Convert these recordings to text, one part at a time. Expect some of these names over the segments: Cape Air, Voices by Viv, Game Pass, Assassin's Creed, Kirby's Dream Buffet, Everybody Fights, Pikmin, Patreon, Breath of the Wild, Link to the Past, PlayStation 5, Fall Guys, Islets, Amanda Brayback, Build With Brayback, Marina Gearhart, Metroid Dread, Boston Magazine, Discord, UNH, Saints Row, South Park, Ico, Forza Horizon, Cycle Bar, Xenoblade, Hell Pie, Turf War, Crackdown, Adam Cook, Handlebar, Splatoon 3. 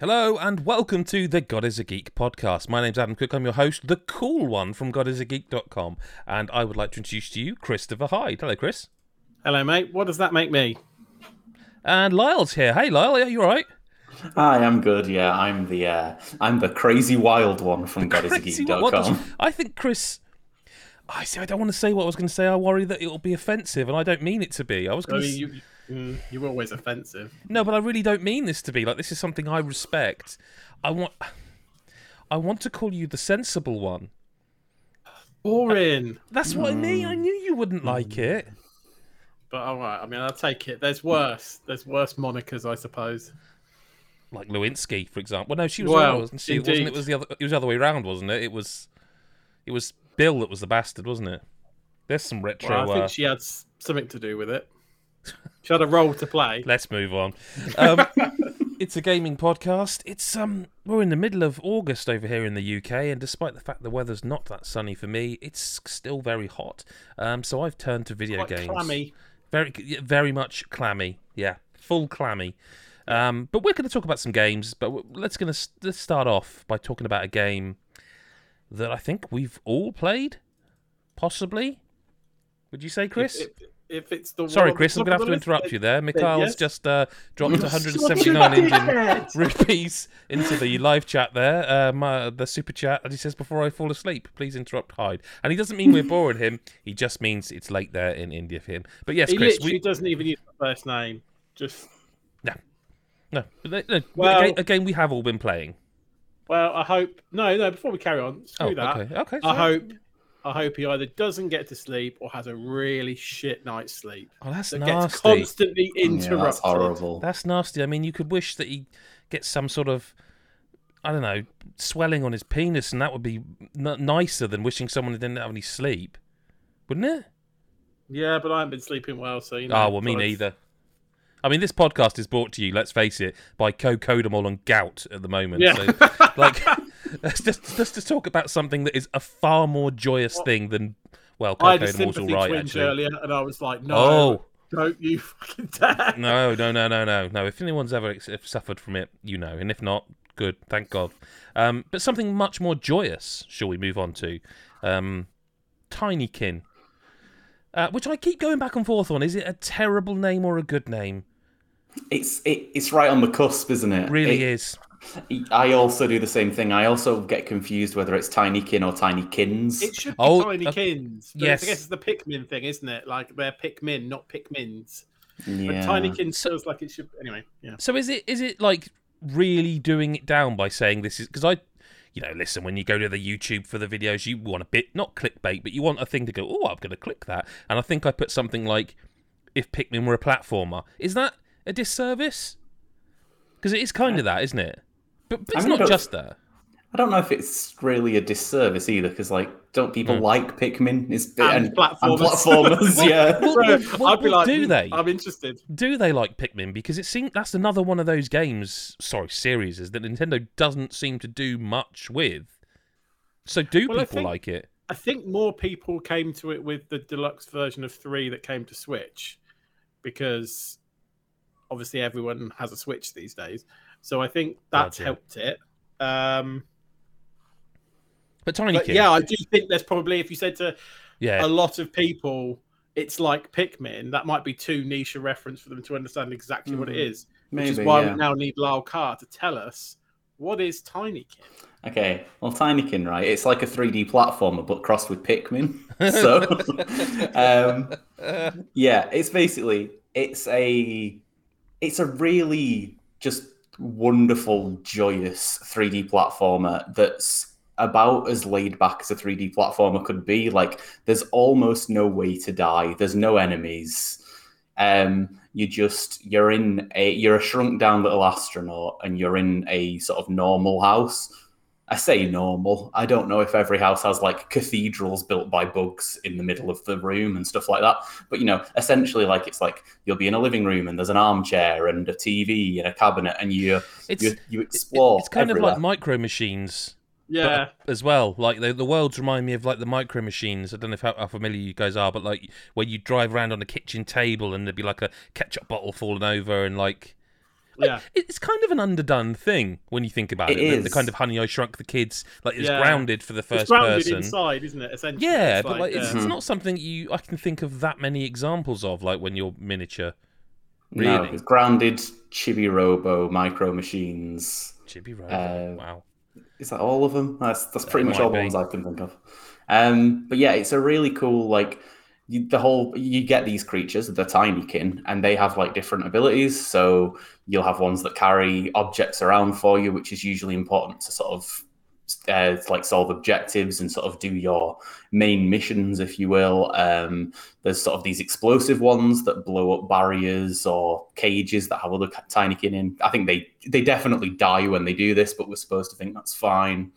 Hello and welcome to the God is a Geek podcast. My name's Adam Cook, I'm your host, the cool one from Godisageek.com, and I would like to introduce to you Christopher Hyde. Hello, Chris. Hello, mate. What does that make me? And Lyle's here. Hey, Lyle, are you all right? Hi, I'm good. Yeah, I'm the crazy wild one from Godisageek.com. I think Chris... I don't want to say what I was going to say. I worry that it'll be offensive, and I don't mean it to be. You're always offensive. No, but I really don't mean this to be. Like, this is something I respect. I want to call you the sensible one. Boring. That's what I mean. I knew you wouldn't like it. But all right. I mean, I'll take it. There's worse monikers, I suppose. Like Lewinsky, for example. Well, no, she was one, wasn't she? Wasn't it? It was the other way around, wasn't it? It was Bill that was the bastard, wasn't it? There's some retro. Well, I think she had something to do with it. She had a role to play. Let's move on. It's a gaming podcast. It's we're in the middle of August over here in the UK, and despite the fact the weather's not that sunny for me, it's still very hot. So I've turned to video games. Clammy. Very, very much clammy. Yeah, full clammy. But we're going to talk about some games. But let's start off by talking about a game that I think we've all played, possibly. Would you say, Chris? If it's the Sorry, Chris, I'm going to have to interrupt you there. Mikhail's just dropped 179 Indian rupees into the live chat there, the super chat, and he says, before I fall asleep, please interrupt Hyde. And he doesn't mean we're boring him, he just means it's late there in India for him. But yes, Chris... He doesn't even use my first name, just... No. Well, a game we have all been playing. Well, I hope... No, before we carry on, screw that. Okay. I hope he either doesn't get to sleep or has a really shit night's sleep. Oh, that's nasty. Gets constantly interrupted. Yeah, that's horrible. That's nasty. I mean, you could wish that he gets some sort of, I don't know, swelling on his penis, and that would be nicer than wishing someone didn't have any sleep, wouldn't it? Yeah, but I haven't been sleeping well, so... well, me neither. I mean, this podcast is brought to you, let's face it, by Cocodamol and gout at the moment. Yeah. So, let's just talk about something that is a far more joyous thing than, Cocodamol's all right, actually. I had a sympathy twinge earlier, and I was like, don't you fucking dare. No. If anyone's ever suffered from it, you know. And if not, good, thank God. But something much more joyous, shall we move on to? Tinykin. Which I keep going back and forth on. Is it a terrible name or a good name? It's right on the cusp, isn't it? It really is. I also do the same thing. I also get confused whether it's Tinykin or Tinykins. It should be Tinykins. Yes. I guess it's the Pikmin thing, isn't it? Like, they're Pikmin, not Pikmins. Yeah. But Tinykin feels like it should... Anyway, yeah. So is it like really doing it down by saying this is... Because listen, when you go to the YouTube for the videos, you want a bit, not clickbait, but you want a thing to go, oh, I'm going to click that. And I think I put something like, if Pikmin were a platformer. Is that a disservice? Because it is kind of that, isn't it? But it's not just that. I don't know if it's really a disservice either, because, don't people like Pikmin? And platformers, yeah. Do they? I'm interested. Do they like Pikmin? Because it seems that's another one of those games, series, that Nintendo doesn't seem to do much with. So do people like it? I think more people came to it with the deluxe version of 3 that came to Switch, because obviously everyone has a Switch these days. So I think that's helped it. But Tinykin. Yeah, I do think there's probably, if you said to a lot of people, it's like Pikmin, that might be too niche a reference for them to understand exactly what it is. Maybe, which is why we now need Lyle Carr to tell us, what is Tinykin? Okay, well, Tinykin, right? It's like a 3D platformer, but crossed with Pikmin. So, it's basically, it's a really just wonderful, joyous 3D platformer that's about as laid back as a 3D platformer could be. Like, there's almost no way to die. There's no enemies. You're a shrunk down little astronaut, and you're in a sort of normal house. I say normal. I don't know if every house has cathedrals built by bugs in the middle of the room and stuff like that. But, essentially, it's you'll be in a living room and there's an armchair and a TV and a cabinet and you explore. It's kind everywhere. Of like Micro Machines. Yeah. As well, the worlds remind me of the Micro Machines. I don't know if how familiar you guys are, but where you drive around on a kitchen table and there'd be a ketchup bottle falling over and Yeah. It's kind of an underdone thing when you think about it. It is. The kind of Honey I Shrunk the Kids, like it's grounded for the first person. It's grounded inside, isn't it? Essentially. Yeah, it's but like it's not something I can think of that many examples of, like when you're miniature. Really. No, it's grounded Chibi Robo, Micro Machines. Chibi Robo, wow. Is that all of them? That's pretty much all the ones I can think of. But yeah, it's a really cool, like, you get these creatures, the Tinykin, and they have like different abilities. So you'll have ones that carry objects around for you, which is usually important to sort of like solve objectives and sort of do your main missions, if you will. There's sort of these explosive ones that blow up barriers or cages that have other Tinykin in. I think they definitely die when they do this, but we're supposed to think that's fine.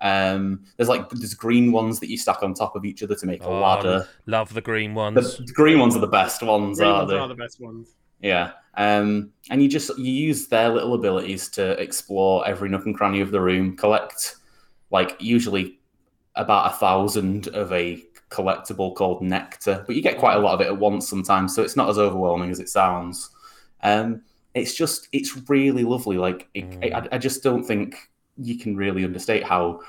There's green ones that you stack on top of each other to make a ladder. Love the green ones. The green ones are the best ones. Green ones are the best ones. Yeah. And you use their little abilities to explore every nook and cranny of the room, collect like usually about 1,000 of a collectible called nectar, but you get quite a lot of it at once sometimes, so it's not as overwhelming as it sounds. It's really lovely. Like I just don't think you can really understate how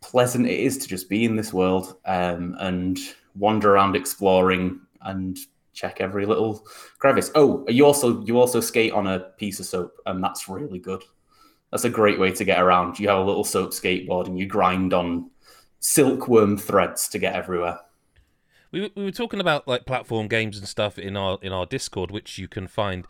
pleasant it is to just be in this world and wander around exploring and check every little crevice. Oh, you also skate on a piece of soap, and that's really good. That's a great way to get around. You have a little soap skateboard and you grind on silkworm threads to get everywhere. We were talking about like platform games and stuff in our Discord, which you can find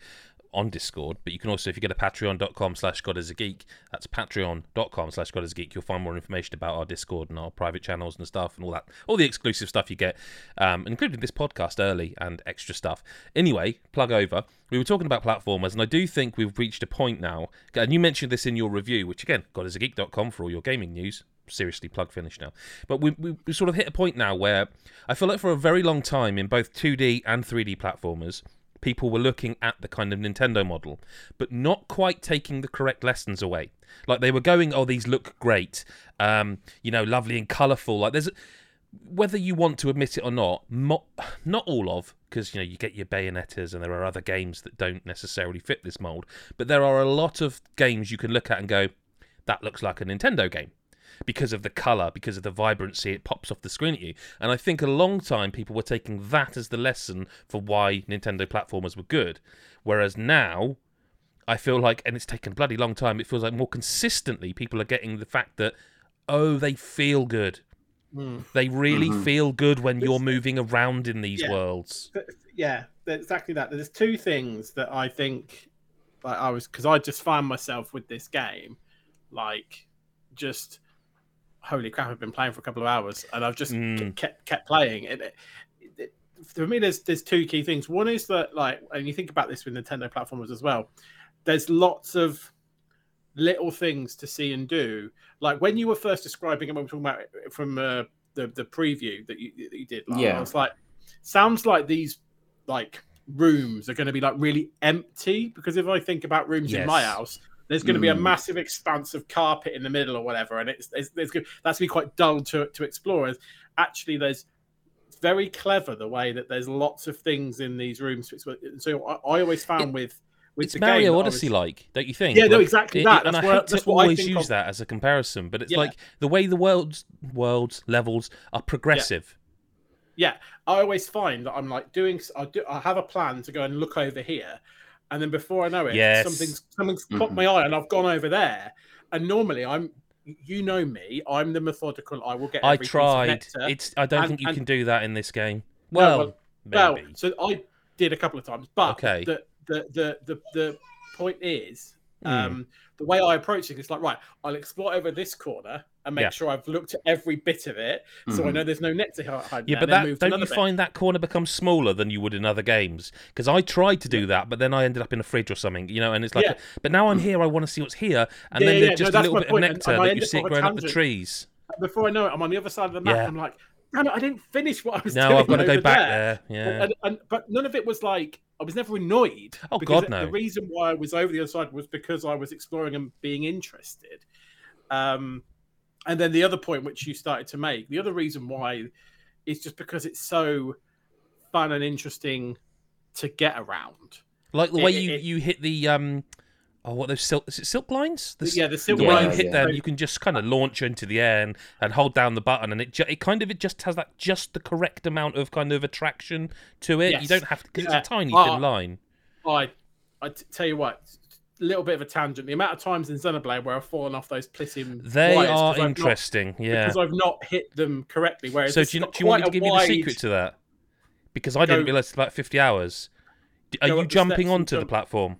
on Discord, but you can also, if you go to patreon.com/godisageek, that's patreon.com/godisageek, you'll find more information about our Discord and our private channels and stuff and all that, all the exclusive stuff you get, including this podcast early and extra stuff. Anyway, plug over. We were talking about platformers, and I do think we've reached a point now, and you mentioned this in your review, which again, godisageek.com for all your gaming news. Seriously, plug finish now. But we sort of hit a point now where I feel like for a very long time in both 2D and 3D platformers, people were looking at the kind of Nintendo model, but not quite taking the correct lessons away. Like they were going, oh, these look great, lovely and colourful. Like whether you want to admit it or not all of, because you get your Bayonettas and there are other games that don't necessarily fit this mould, but there are a lot of games you can look at and go, that looks like a Nintendo game. Because of the colour, because of the vibrancy, it pops off the screen at you. And I think a long time people were taking that as the lesson for why Nintendo platformers were good. Whereas now, I feel like, and it's taken a bloody long time, it feels like more consistently people are getting the fact that, oh, they feel good. Mm. They really feel good when you're moving around in these worlds. Yeah, exactly that. There's two things that I think, because I just found myself with this game, like, just... holy crap, I've been playing for a couple of hours and I've just kept playing. It, for me, there's two key things. One is that, like, and you think about this with Nintendo platformers as well, there's lots of little things to see and do. Like when you were first describing it, when we were talking about it from the preview that you did, like, I was like, sounds like these like rooms are going to be like really empty, because if I think about rooms in my house, there's going to be a massive expanse of carpet in the middle or whatever, and it's good. That's going to be quite dull to explore. Actually, it's very clever the way that there's lots of things in these rooms. So I always found with it's the Mario game Odyssey, don't you think? Yeah, like, no, exactly that. I always use that as a comparison, but it's like the way the worlds levels are progressive. Yeah, I always find that I'm like I have a plan to go and look over here. And then before I know it, something's caught my eye, and I've gone over there. And normally, I'm the methodical. I will get. I tried. I don't think you can do that in this game. Well, maybe. Well, so I did a couple of times, but the point is, the way I approach it is like, right, I'll explore over this corner and make sure I've looked at every bit of it, so I know there's no net to hide. Yeah, but don't you find that corner becomes smaller than you would in other games? Because I tried to do that, but then I ended up in a fridge or something, and it's like. Yeah. But now I'm here, I want to see what's here, and then there's just a little bit of nectar that you see growing up the trees. Before I know it, I'm on the other side of the map. Yeah. I'm like, damn it, I didn't finish what I was doing. No, I've got to go back there. Yeah, but none of it was like. I was never annoyed. Oh, God, no. The reason why I was over the other side was because I was exploring and being interested. And then the other point which you started to make, the other reason why is just because it's so fun and interesting to get around. Like the way you hit the Oh, what those silk? Is it silk lines? The silk lines. When you hit them, you can just kind of launch into the air and hold down the button, and it just has that just the correct amount of kind of attraction to it. Yes. You don't have to, because it's a tiny thin line. I tell you what, a little bit of a tangent. The amount of times in Xenoblade where I've fallen off those plissing wires are interesting. Because I've not hit them correctly. Whereas so do you want me to give you the secret to that? Because I didn't realize it's about 50 hours. Are you jumping onto the platform?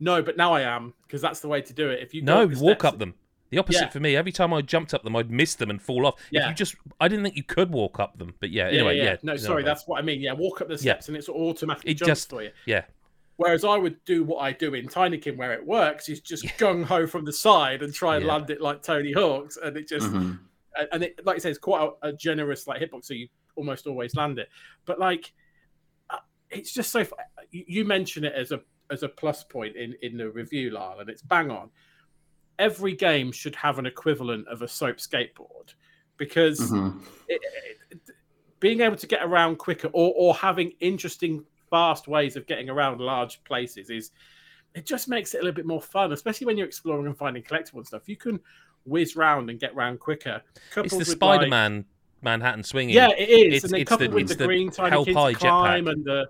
No, but now I am, because that's the way to do it. If you walk up them. The opposite for me. Every time I jumped up them, I'd miss them and fall off. Yeah. If you I didn't think you could walk up them, but anyway, No, sorry, that's what I mean. Yeah, walk up the steps and it's automatically jumps for you. Yeah. Whereas I would do what I do in Tinykin, where it works, is just gung ho from the side and try and land it like Tony Hawk's, and it just and it, like I say, it's quite a generous like hitbox, so you almost always land it. But like, it's just so you mention it as a plus point in the review, Lyle, and it's bang on. Every game should have an equivalent of a soap skateboard, because it being able to get around quicker or having interesting fast ways of getting around large places it just makes it a little bit more fun, especially when you're exploring and finding collectible and stuff. You can whiz round and get round quicker. It's the Spider-Man Manhattan swinging. Yeah, it is. And then coupled with the green tiny kids climb and the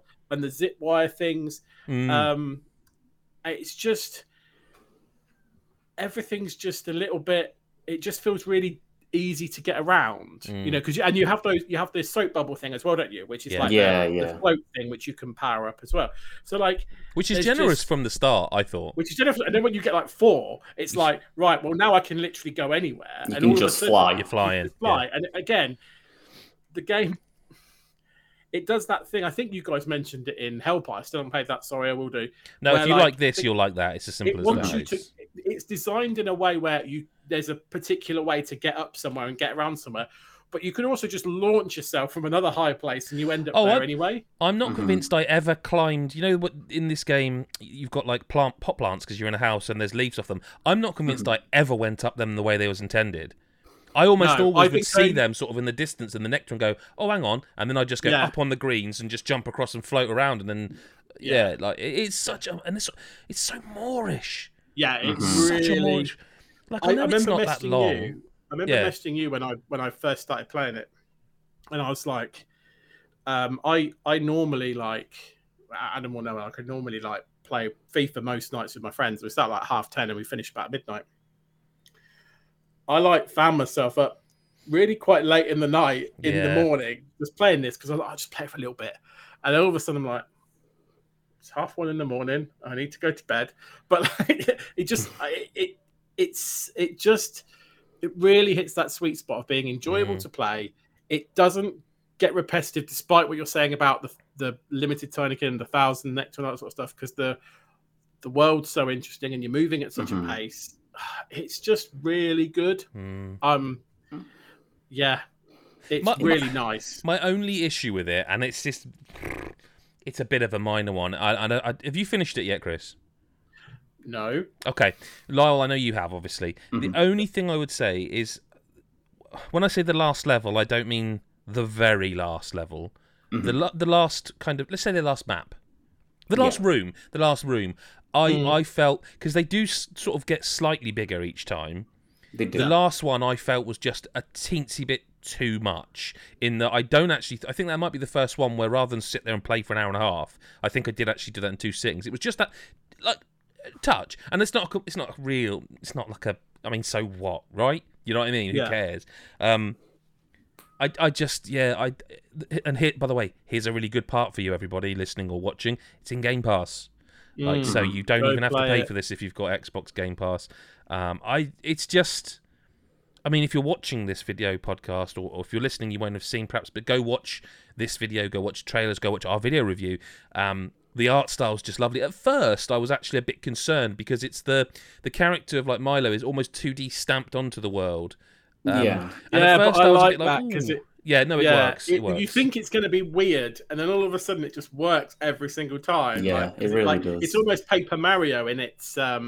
zip wire things. It's just everything's just a little bit. It just feels really easy to get around, because you have this soap bubble thing as well, don't you? Which is the float thing, which you can power up as well. So like, which is generous from the start, I thought. Which is generous, and then when you get like 4, it's like right, well now I can literally go anywhere. You can just fly. You're flying. Fly, and again, the game it does that thing. I think you guys mentioned it in Hell Pie. I still haven't played that. Sorry, I will do. No, if you like this, you'll like that. It's as simple as that. It's designed in a way where there's a particular way to get up somewhere and get around somewhere, but you can also just launch yourself from another high place and you end up anyway. I'm not convinced I ever climbed. You know what? In this game, you've got like pot plants because you're in a house and there's leaves off them. I'm not convinced I ever went up them the way they was intended. I almost always would see them sort of in the distance and the nectar and go, oh, hang on. And then I just go up on the greens and just jump across and float around. And then, like it's such a... And it's so moorish. Yeah, it's such a moorish... Like, I remember it's not that long. I remember messaging you when I first started playing it. And I was like, I normally like... Animal know I could normally like play FIFA most nights with my friends. We start like 10:30 and we finish about midnight. I found myself up really quite late in the night, in the morning, just playing this because I was like, I'll just play it for a little bit. And then all of a sudden I'm like, it's 1:30 in the morning. I need to go to bed. But like, it really hits that sweet spot of being enjoyable to play. It doesn't get repetitive, despite what you're saying about the limited Tinykin, the 1,000 nectar and all that sort of stuff, because the world's so interesting and you're moving at such a pace. It's just really good. It's really nice. My only issue with it, and it's just, it's a bit of a minor one. I have you finished it yet, Chris? No. Okay, Lyle, I know you have, obviously. The only thing I would say is, when I say the last level, I don't mean the very last level. The last kind of, let's say the last map, the last room, I felt, because they do sort of get slightly bigger each time. They do. The last one I felt was just a teensy bit too much, in that I don't actually... I think that might be the first one where rather than sit there and play for an hour and a half, I think I did actually do that in 2 sittings. It was just that, like, touch. And it's not a real... It's not like a... I mean, so what, right? You know what I mean? Yeah. Who cares? I just... Yeah, and here, by the way, here's a really good part for you, everybody listening or watching. It's in Game Pass. So you don't even have to pay for this if you've got Xbox Game Pass. It's just, I mean, if you're watching this video podcast or if you're listening, you won't have seen perhaps, but go watch this video, go watch trailers, go watch our video review. The art style is just lovely. At first, I was actually a bit concerned because it's the character of like Milo is almost 2D stamped onto the world. At first I was a bit like, because works. It works. You think it's going to be weird, and then all of a sudden it just works every single time. Yeah, like, it really does. It's almost Paper Mario in its... I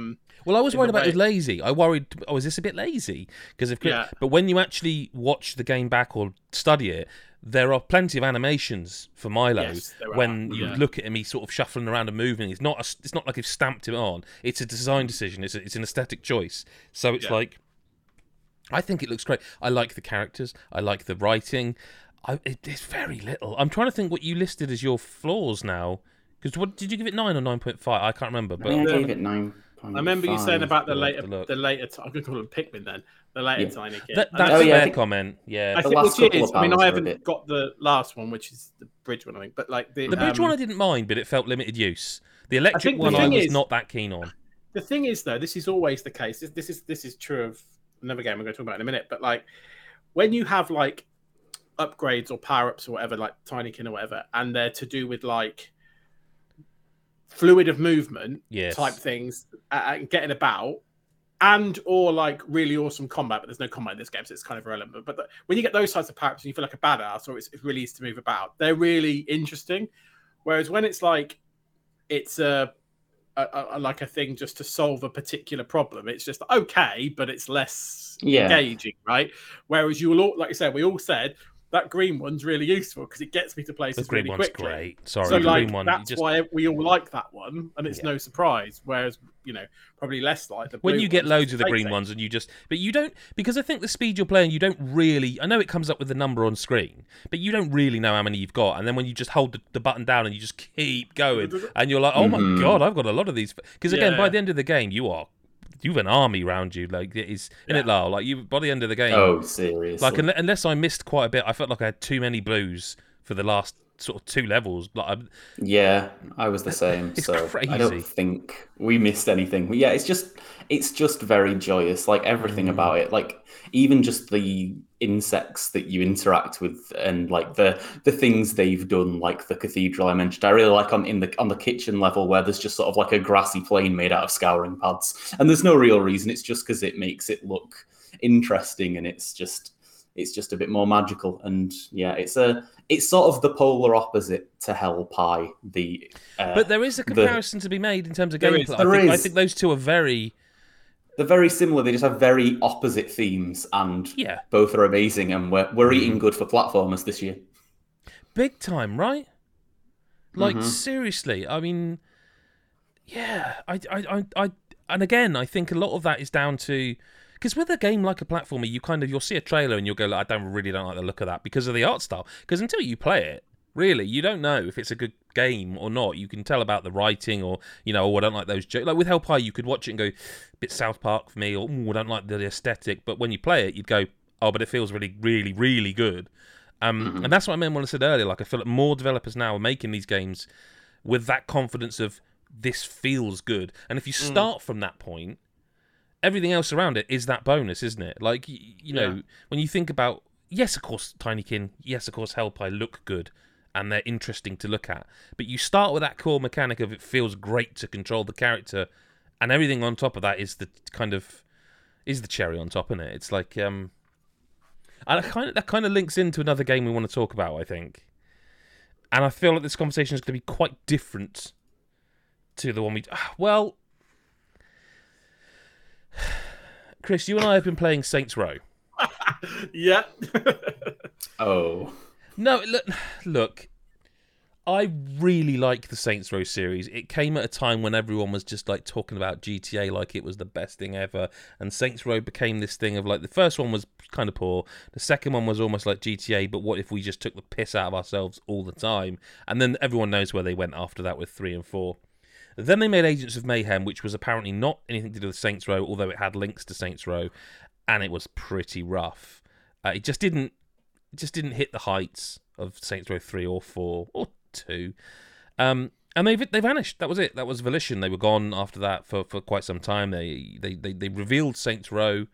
was worried about it was lazy. I worried, is this a bit lazy? But when you actually watch the game back or study it, there are plenty of animations for Milo when you look at him, he's sort of shuffling around and moving. It's not a, it's not like they've stamped him on. It's a design decision. It's an aesthetic choice. So it's like, I think it looks great. I like the characters. I like the writing. It's very little. I'm trying to think what you listed as your flaws now. Because what did you give it, 9 or 9.5? I can't remember. But I gave it 9. I remember you saying about the later. I'm going to call it Pikmin then. The later Tinykin. That's a fair comment. Yeah, I think which is. I mean, I haven't got the last one, which is the bridge one. I think, but like the bridge one, I didn't mind, but it felt limited use. The electric one, I was not that keen on. The thing is, though, this is always the case. This is true of another game we're going to talk about in a minute. But like when you have like upgrades or power ups or whatever, like Tinykin or whatever, and they're to do with like fluid of movement type things and getting about and or like really awesome combat, but there's no combat in this game, so it's kind of irrelevant. But when you get those types of power ups and you feel like a badass or it's really easy to move about, they're really interesting. Whereas when it's like it's a thing just to solve a particular problem, it's just okay, but it's less engaging, right? Whereas you will all, like I said, we all said that green one's really useful because it gets me to places really quickly. The green one's great. Sorry, so, like, green one. That's why we all like that one, and it's no surprise. Whereas, you know, probably less like the blue when you get loads of the green ones, and you just, but you don't, because I think the speed you're playing, you don't really. I know it comes up with the number on screen, but you don't really know how many you've got. And then when you just hold the button down and you just keep going, and you're like, oh my god, I've got a lot of these. Because again, by the end of the game, you've an army round you, like it is, isn't it, Lyle? Like you, by the end of the game. Oh, seriously. Like unless I missed quite a bit, I felt like I had too many blues for the last sort of 2 levels. Like, I was the same. It's so crazy. I don't think we missed anything. But yeah, it's just very joyous. Like everything about it, like even just the insects that you interact with and like the things they've done, like the cathedral I mentioned. I really like on the kitchen level where there's just sort of like a grassy plain made out of scouring pads, and there's no real reason. It's just because it makes it look interesting, and it's just a bit more magical. And yeah, it's sort of the polar opposite to Hell Pie. But there is a comparison to be made in terms of gameplay. I think those two are very. They're very similar. They just have very opposite themes, and both are amazing. And we're eating good for platformers this year, big time, right? Like seriously, I mean, yeah. I and again, I think a lot of that is down to because with a game like a platformer, you'll see a trailer and you'll go, like, I don't like the look of that because of the art style. Because until you play it, really, you don't know if it's a good game or not. You can tell about the writing, or you know, I don't like those jokes. Like with Hell Pie, you could watch it and go, bit South Park for me, or I don't like the aesthetic. But when you play it, you'd go, oh, but it feels really, really, really good. And that's what I meant when I said earlier. Like I feel like more developers now are making these games with that confidence of this feels good. And if you start from that point, everything else around it is that bonus, isn't it? Like you know, when you think about yes, of course, Tinykin, yes, of course, Hell Pie look good. And they're interesting to look at. But you start with that core mechanic of it feels great to control the character, and everything on top of that is the kind of is the cherry on top, isn't it? It's like and that kind of links into another game we want to talk about, I think. And I feel like this conversation is going to be quite different to the one we well, Chris, you and I have been playing Saints Row. Yeah. Oh. No, look, I really like the Saints Row series. It came at a time when everyone was just like talking about GTA like it was the best thing ever, and Saints Row became this thing of like the first one was kind of poor, the second one was almost like GTA, but what if we just took the piss out of ourselves all the time? And then everyone knows where they went after that with 3 and 4. Then they made Agents of Mayhem, which was apparently not anything to do with Saints Row, although it had links to Saints Row, and it was pretty rough. It just didn't hit the heights of Saints Row 3 or 4 or 2. And they vanished. That was it. That was Volition. They were gone after that for quite some time. They revealed Saints Row.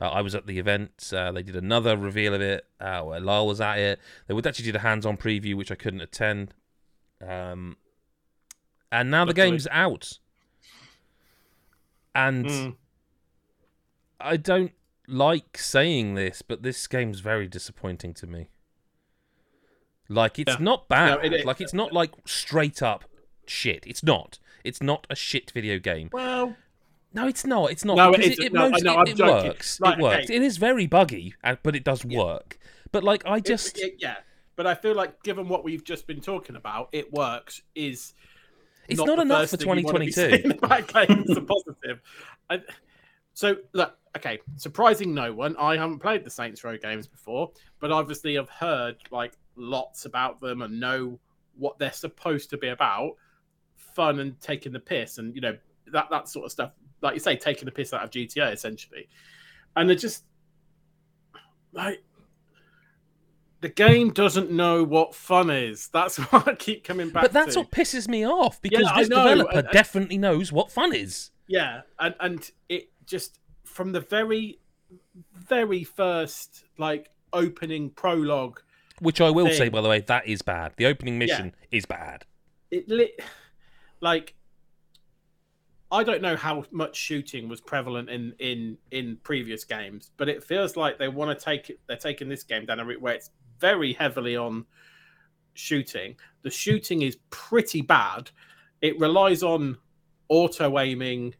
I was at the event. They did another reveal of it where Lyle was at it. They actually did a hands-on preview, which I couldn't attend. And now the game's out. And I don't like saying this, but this game's very disappointing to me. Like it's not bad. No, it, like it's not like straight up shit. It's not a shit video game. Well, no, it's not. It's not. No, it works. Like, it works. Okay. It is very buggy, but it does work. But like I just But I feel like, given what we've just been talking about, it works. It's not enough for 2022. It's a positive. So look, okay, surprising no one. I haven't played the Saints Row games before, but obviously I've heard like lots about them and know what they're supposed to be about, fun and taking the piss, and you know that sort of stuff. Like you say, taking the piss out of GTA essentially, and they're just like. The game doesn't know what fun is. That's what I keep coming back to. But that's what pisses me off, because this developer definitely knows what fun is. Yeah, and it just, from the very, very first, like, opening prologue... Which I will say, by the way, that is bad. The opening mission is bad. Like, I don't know how much shooting was prevalent in previous games, but it feels like they want to take it, they're taking this game down a route where it's very heavily on shooting. The shooting is pretty bad. It relies on auto aiming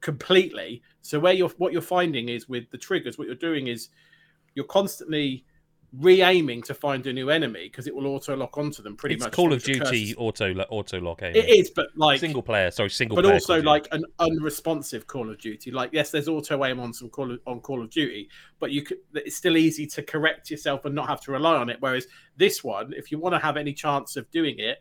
completely. So where what you're finding is with the triggers, what you're doing is you're constantly re-aiming to find a new enemy because it will auto lock onto them pretty much. It's Call of Duty auto lock aiming. It is, but like single player. But also like an unresponsive Call of Duty. Like yes, there's auto aim on some Call of Duty, but it's still easy to correct yourself and not have to rely on it. Whereas this one, if you want to have any chance of doing it,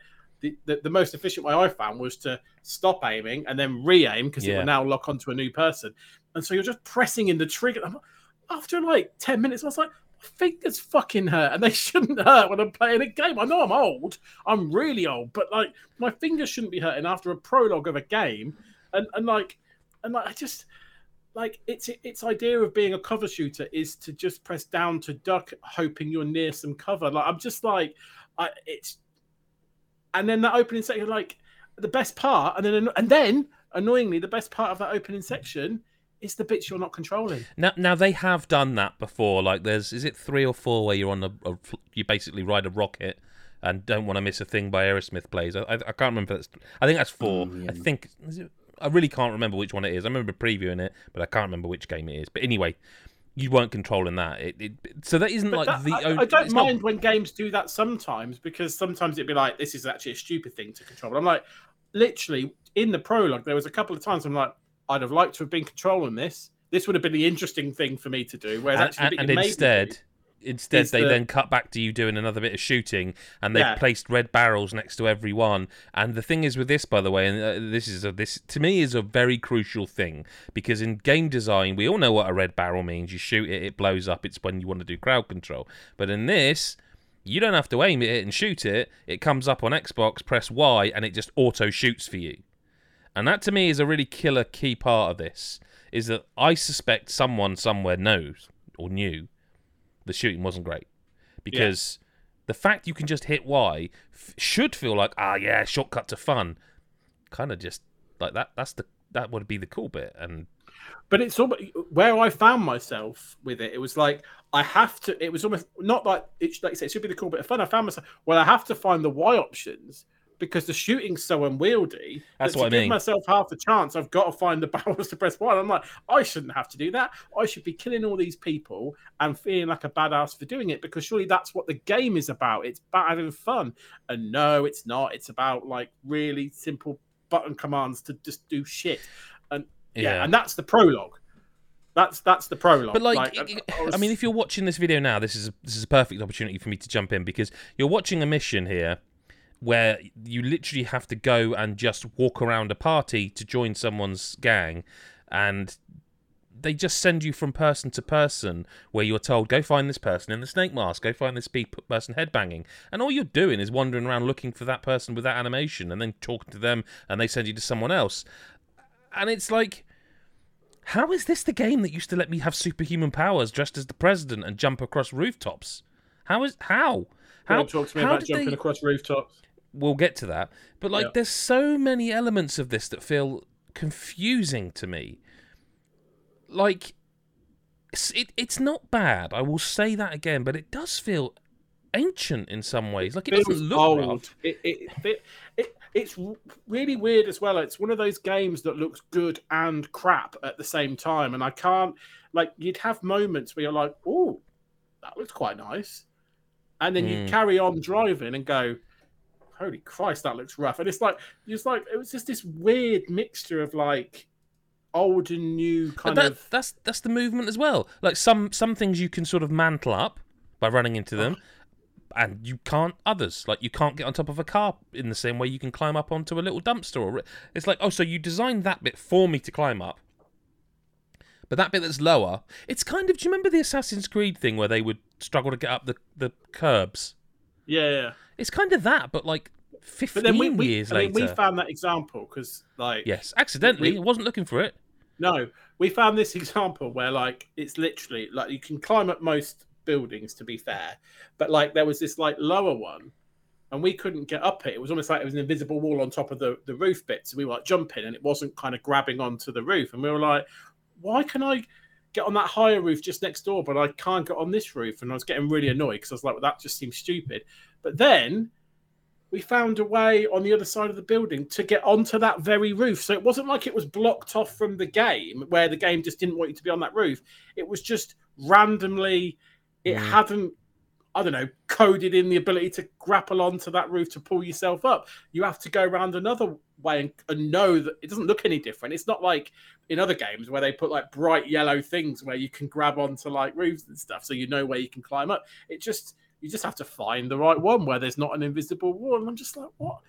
the most efficient way I found was to stop aiming and then re-aim because it will now lock onto a new person, and so you're just pressing in the trigger. After like 10 minutes, I was like, my fingers fucking hurt, and they shouldn't hurt when I'm playing a game. I know I'm old. I'm really old, but like my fingers shouldn't be hurting after a prologue of a game. And I just like its idea of being a cover shooter is to just press down to duck, hoping you're near some cover. Like I'm just like and then that opening section, like the best part, and then annoyingly the best part of that opening section. It's the bits you're not controlling. Now they have done that before. Like is it 3 or 4 where you're on you basically ride a rocket and Don't Want to Miss a Thing by Aerosmith plays. I can't remember. I think that's 4. Yeah. I really can't remember which one it is. I remember previewing it, but I can't remember which game it is. But anyway, you weren't controlling that. So that isn't but like that, the. I don't mind when games do that sometimes, because sometimes it'd be like this is actually a stupid thing to control. But I'm like, literally in the prologue, there was a couple of times I'm like. I'd have liked to have been controlling this. This would have been the interesting thing for me to do. Then cut back to you doing another bit of shooting, and they've placed red barrels next to every one. And the thing is with this, by the way, and this to me is a very crucial thing, because in game design, we all know what a red barrel means. You shoot it, it blows up. It's when you want to do crowd control. But in this, you don't have to aim at it and shoot it. It comes up on Xbox, press Y, and it just auto-shoots for you. And that, to me, is a really killer key part of this, is that I suspect someone somewhere knows or knew the shooting wasn't great. Because the fact you can just hit Y should feel like, shortcut to fun. Kind of just like that. That would be the cool bit. But it's all, where I found myself with it, it was like, I have to, it was almost not like, it's, like you say, it should be the cool bit of fun. I found myself, I have to find the Y options. Because the shooting's so unwieldy, give myself half the chance, I've got to find the barrels to press Y. I'm like, I shouldn't have to do that. I should be killing all these people and feeling like a badass for doing it, because surely that's what the game is about. It's about having fun. And no, it's not. It's about like really simple button commands to just do shit. And and that's the prologue. That's the prologue. But I mean, if you're watching this video now, this is a perfect opportunity for me to jump in, because you're watching a mission here. Where you literally have to go and just walk around a party to join someone's gang, and they just send you from person to person where you're told, go find this person in the snake mask, go find this person headbanging. And all you're doing is wandering around looking for that person with that animation and then talking to them, and they send you to someone else. And it's like, how is this the game that used to let me have superhuman powers dressed as the president and jump across rooftops? How? Talk to me about jumping across rooftops. We'll get to that. But there's so many elements of this that feel confusing to me. Like, it's not bad. I will say that again, but it does feel ancient in some ways. Like, it doesn't look old. It's really weird as well. It's one of those games that looks good and crap at the same time. And I can't... Like, you'd have moments where you're like, oh, that looks quite nice. And then you carry on driving and go, holy Christ, that looks rough. And it's like it was just this weird mixture of like old and new kind of. That's the movement as well. Like some things you can sort of mantle up by running into them, and you can't others. Like you can't get on top of a car in the same way you can climb up onto a little dumpster. It's like, oh, so you designed that bit for me to climb up, but that bit that's lower, it's kind of. Do you remember the Assassin's Creed thing where they would struggle to get up the curbs? Yeah. It's kind of that, but like 15 years later. We found that example because, like... Yes, accidentally. I wasn't looking for it. No, we found this example where, like, it's literally... Like, you can climb up most buildings, to be fair. But, like, there was this, like, lower one, and we couldn't get up it. It was almost like it was an invisible wall on top of the roof bit. So we were, like, jumping, and it wasn't kind of grabbing onto the roof. And we were like, why can I... get on that higher roof just next door, but I can't get on this roof. And I was getting really annoyed because I was like, well, that just seems stupid. But then we found a way on the other side of the building to get onto that very roof. So it wasn't like it was blocked off from the game where the game just didn't want you to be on that roof. It was just randomly, it hadn't, I don't know, coded in the ability to grapple onto that roof to pull yourself up. You have to go around another way and know that it doesn't look any different. It's not like in other games where they put like bright yellow things where you can grab onto like roofs and stuff so you know where you can climb up. It just, you just have to find the right one where there's not an invisible wall. And I'm just like, what?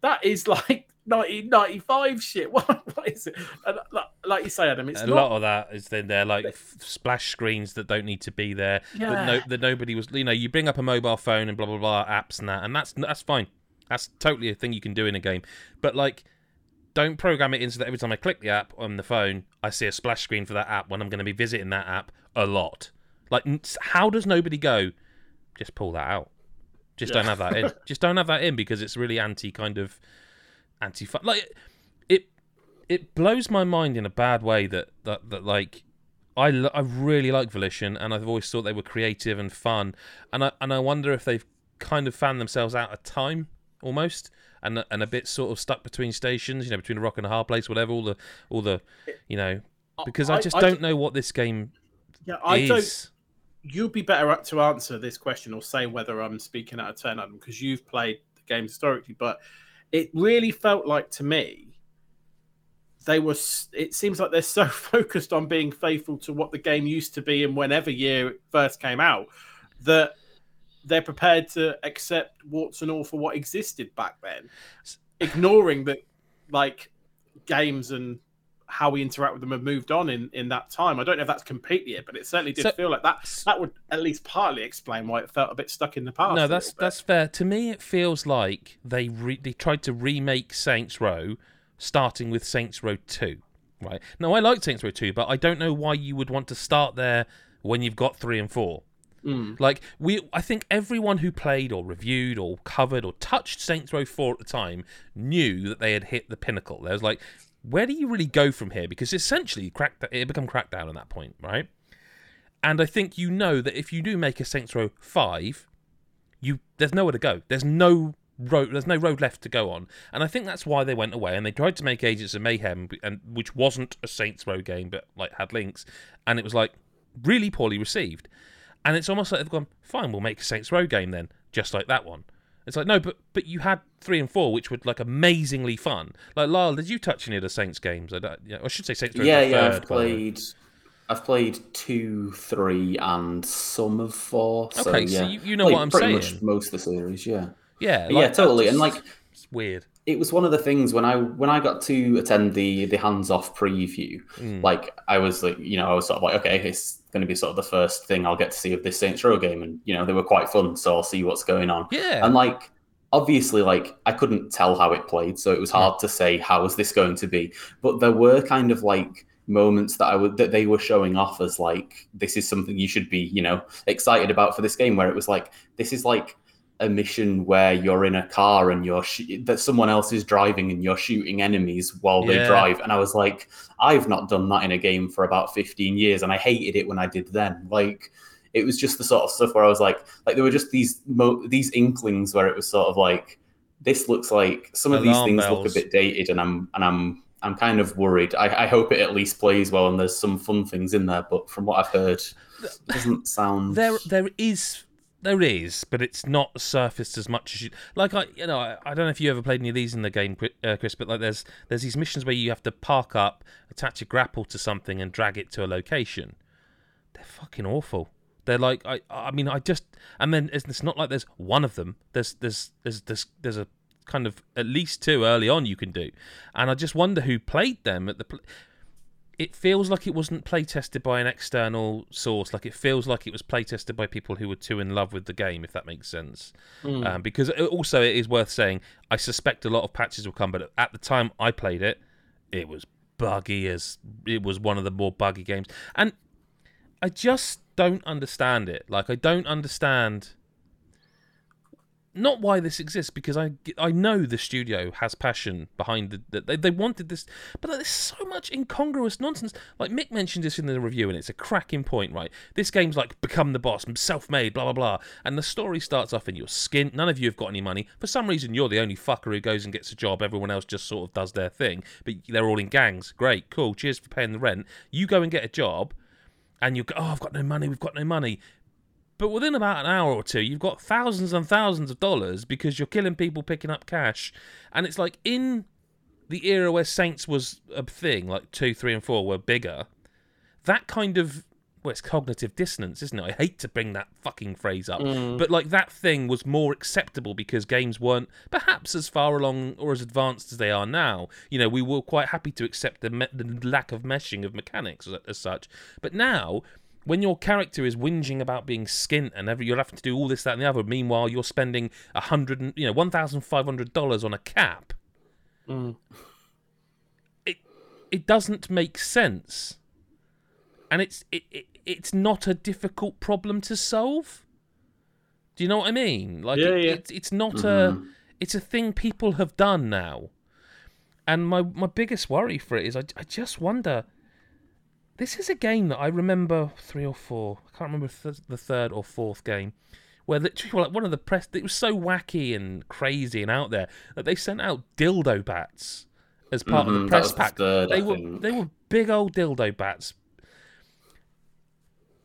That is like 1995 shit. What is it? And like you say, Adam, it's a lot of that is then they're like splash screens that don't need to be there. Yeah. That nobody was, you know, you bring up a mobile phone and blah, blah, blah, apps and that, and that's fine. That's totally a thing you can do in a game. But, like, don't program it into that every time I click the app on the phone, I see a splash screen for that app when I'm going to be visiting that app a lot. Like, how does nobody go, just pull that out? Just don't have that in. Just don't have that in because it's really anti-fun. Like, it blows my mind in a bad way that like, I really like Volition and I've always thought they were creative and fun. And I wonder if they've kind of found themselves out of time almost, and a bit sort of stuck between stations, you know, between a rock and a hard place, whatever. All the, you know, because I just don't know what this game. Yeah, is. I don't. You'd be better up to answer this question or say whether I'm speaking out of turn, Adam, because you've played the game historically. But it really felt like to me, it seems like they're so focused on being faithful to what the game used to be and whenever year it first came out that. They're prepared to accept warts and all for what existed back then, ignoring that, like, games and how we interact with them have moved on in that time. I don't know if that's completely it, but it certainly did feel like that. That would at least partly explain why it felt a bit stuck in the past. No, that's fair. To me, it feels like they tried to remake Saints Row, starting with Saints Row 2. Right? Now, I like Saints Row 2, but I don't know why you would want to start there when you've got 3 and 4. Like, I think everyone who played or reviewed or covered or touched Saints Row 4 at the time knew that they had hit the pinnacle. There was like, where do you really go from here? Because essentially, it had become Crackdown at that point, right? And I think you know that if you do make a Saints Row 5, there's nowhere to go. There's no road left to go on. And I think that's why they went away and they tried to make Agents of Mayhem, and which wasn't a Saints Row game but like had links, and it was like really poorly received. And it's almost like they've gone, fine, we'll make a Saints Row game then, just like that one. It's like, no, but you had 3 and 4, which were, like, amazingly fun. Like, Lyle, did you touch any of the Saints games? I should say Saints Row. Yeah, I've played 2, 3, and some of 4. So, okay, yeah. So you know what I'm saying. Pretty much most of the series, yeah. Yeah, like, yeah, totally. And, like... It's weird. It was one of the things when I got to attend the hands-off preview, like I was like, you know, I was sort of like, okay, it's going to be sort of the first thing I'll get to see of this Saints Row game, and you know, they were quite fun, so I'll see what's going on. Yeah. And like, obviously, like I couldn't tell how it played, so it was hard to say how is this going to be. But there were kind of like moments that they were showing off as like this is something you should be, you know, excited about for this game, where it was like this is like a mission where you're in a car and you're that someone else is driving and you're shooting enemies while they drive. And I was like, I've not done that in a game for about 15 years. And I hated it when I did then. Like, it was just the sort of stuff where I was like there were just these inklings where it was sort of like, this looks like some of these things look a bit dated, and I'm kind of worried. I hope it at least plays well and there's some fun things in there. But from what I've heard, it doesn't sound... There is... There is, but it's not surfaced as much as you like. I don't know if you ever played any of these in the game, Chris, but like there's these missions where you have to park up, attach a grapple to something, and drag it to a location. They're fucking awful. They're like I mean it's not like there's one of them. There's a kind of at least two early on you can do, and I just wonder who played them at the. It feels like it wasn't playtested by an external source. Like it feels like it was playtested by people who were too in love with the game, if that makes sense. Mm. Because also it is worth saying, I suspect a lot of patches will come, but at the time I played it, it was buggy as... It was one of the more buggy games. And I just don't understand it. Like I don't understand... Not why this exists, because I know the studio has passion behind they wanted this, but like, there's so much incongruous nonsense. Like Mick mentioned this in the review, and it's a cracking point, right? This game's like become the boss, self-made, blah blah blah, and the story starts off in your skin. None of you have got any money for some reason. You're the only fucker who goes and gets a job. Everyone else just sort of does their thing, but they're all in gangs. Great, cool. Cheers for paying the rent. You go and get a job, and you go, oh, I've got no money. We've got no money. But within about an hour or two, you've got thousands and thousands of dollars because you're killing people, picking up cash. And it's like in the era where Saints was a thing, like 2, 3 and 4 were bigger, that kind of, well, it's cognitive dissonance, isn't it? I hate to bring that fucking phrase up. Mm. But like that thing was more acceptable because games weren't perhaps as far along or as advanced as they are now. You know, we were quite happy to accept the lack of meshing of mechanics as such. But now... When your character is whinging about being skint and you're having to do all this, that, and the other, meanwhile you're spending $1,500 on a cap. Mm. It doesn't make sense, and it's not a difficult problem to solve. Do you know what I mean? Like it's not mm-hmm. It's a thing people have done now, and my biggest worry for it is I just wonder. This is a game that I remember 3 or 4. I can't remember the 3rd or 4th game, where literally like one of the press. It was so wacky and crazy and out there that they sent out dildo bats as part of the press pack. They were big old dildo bats.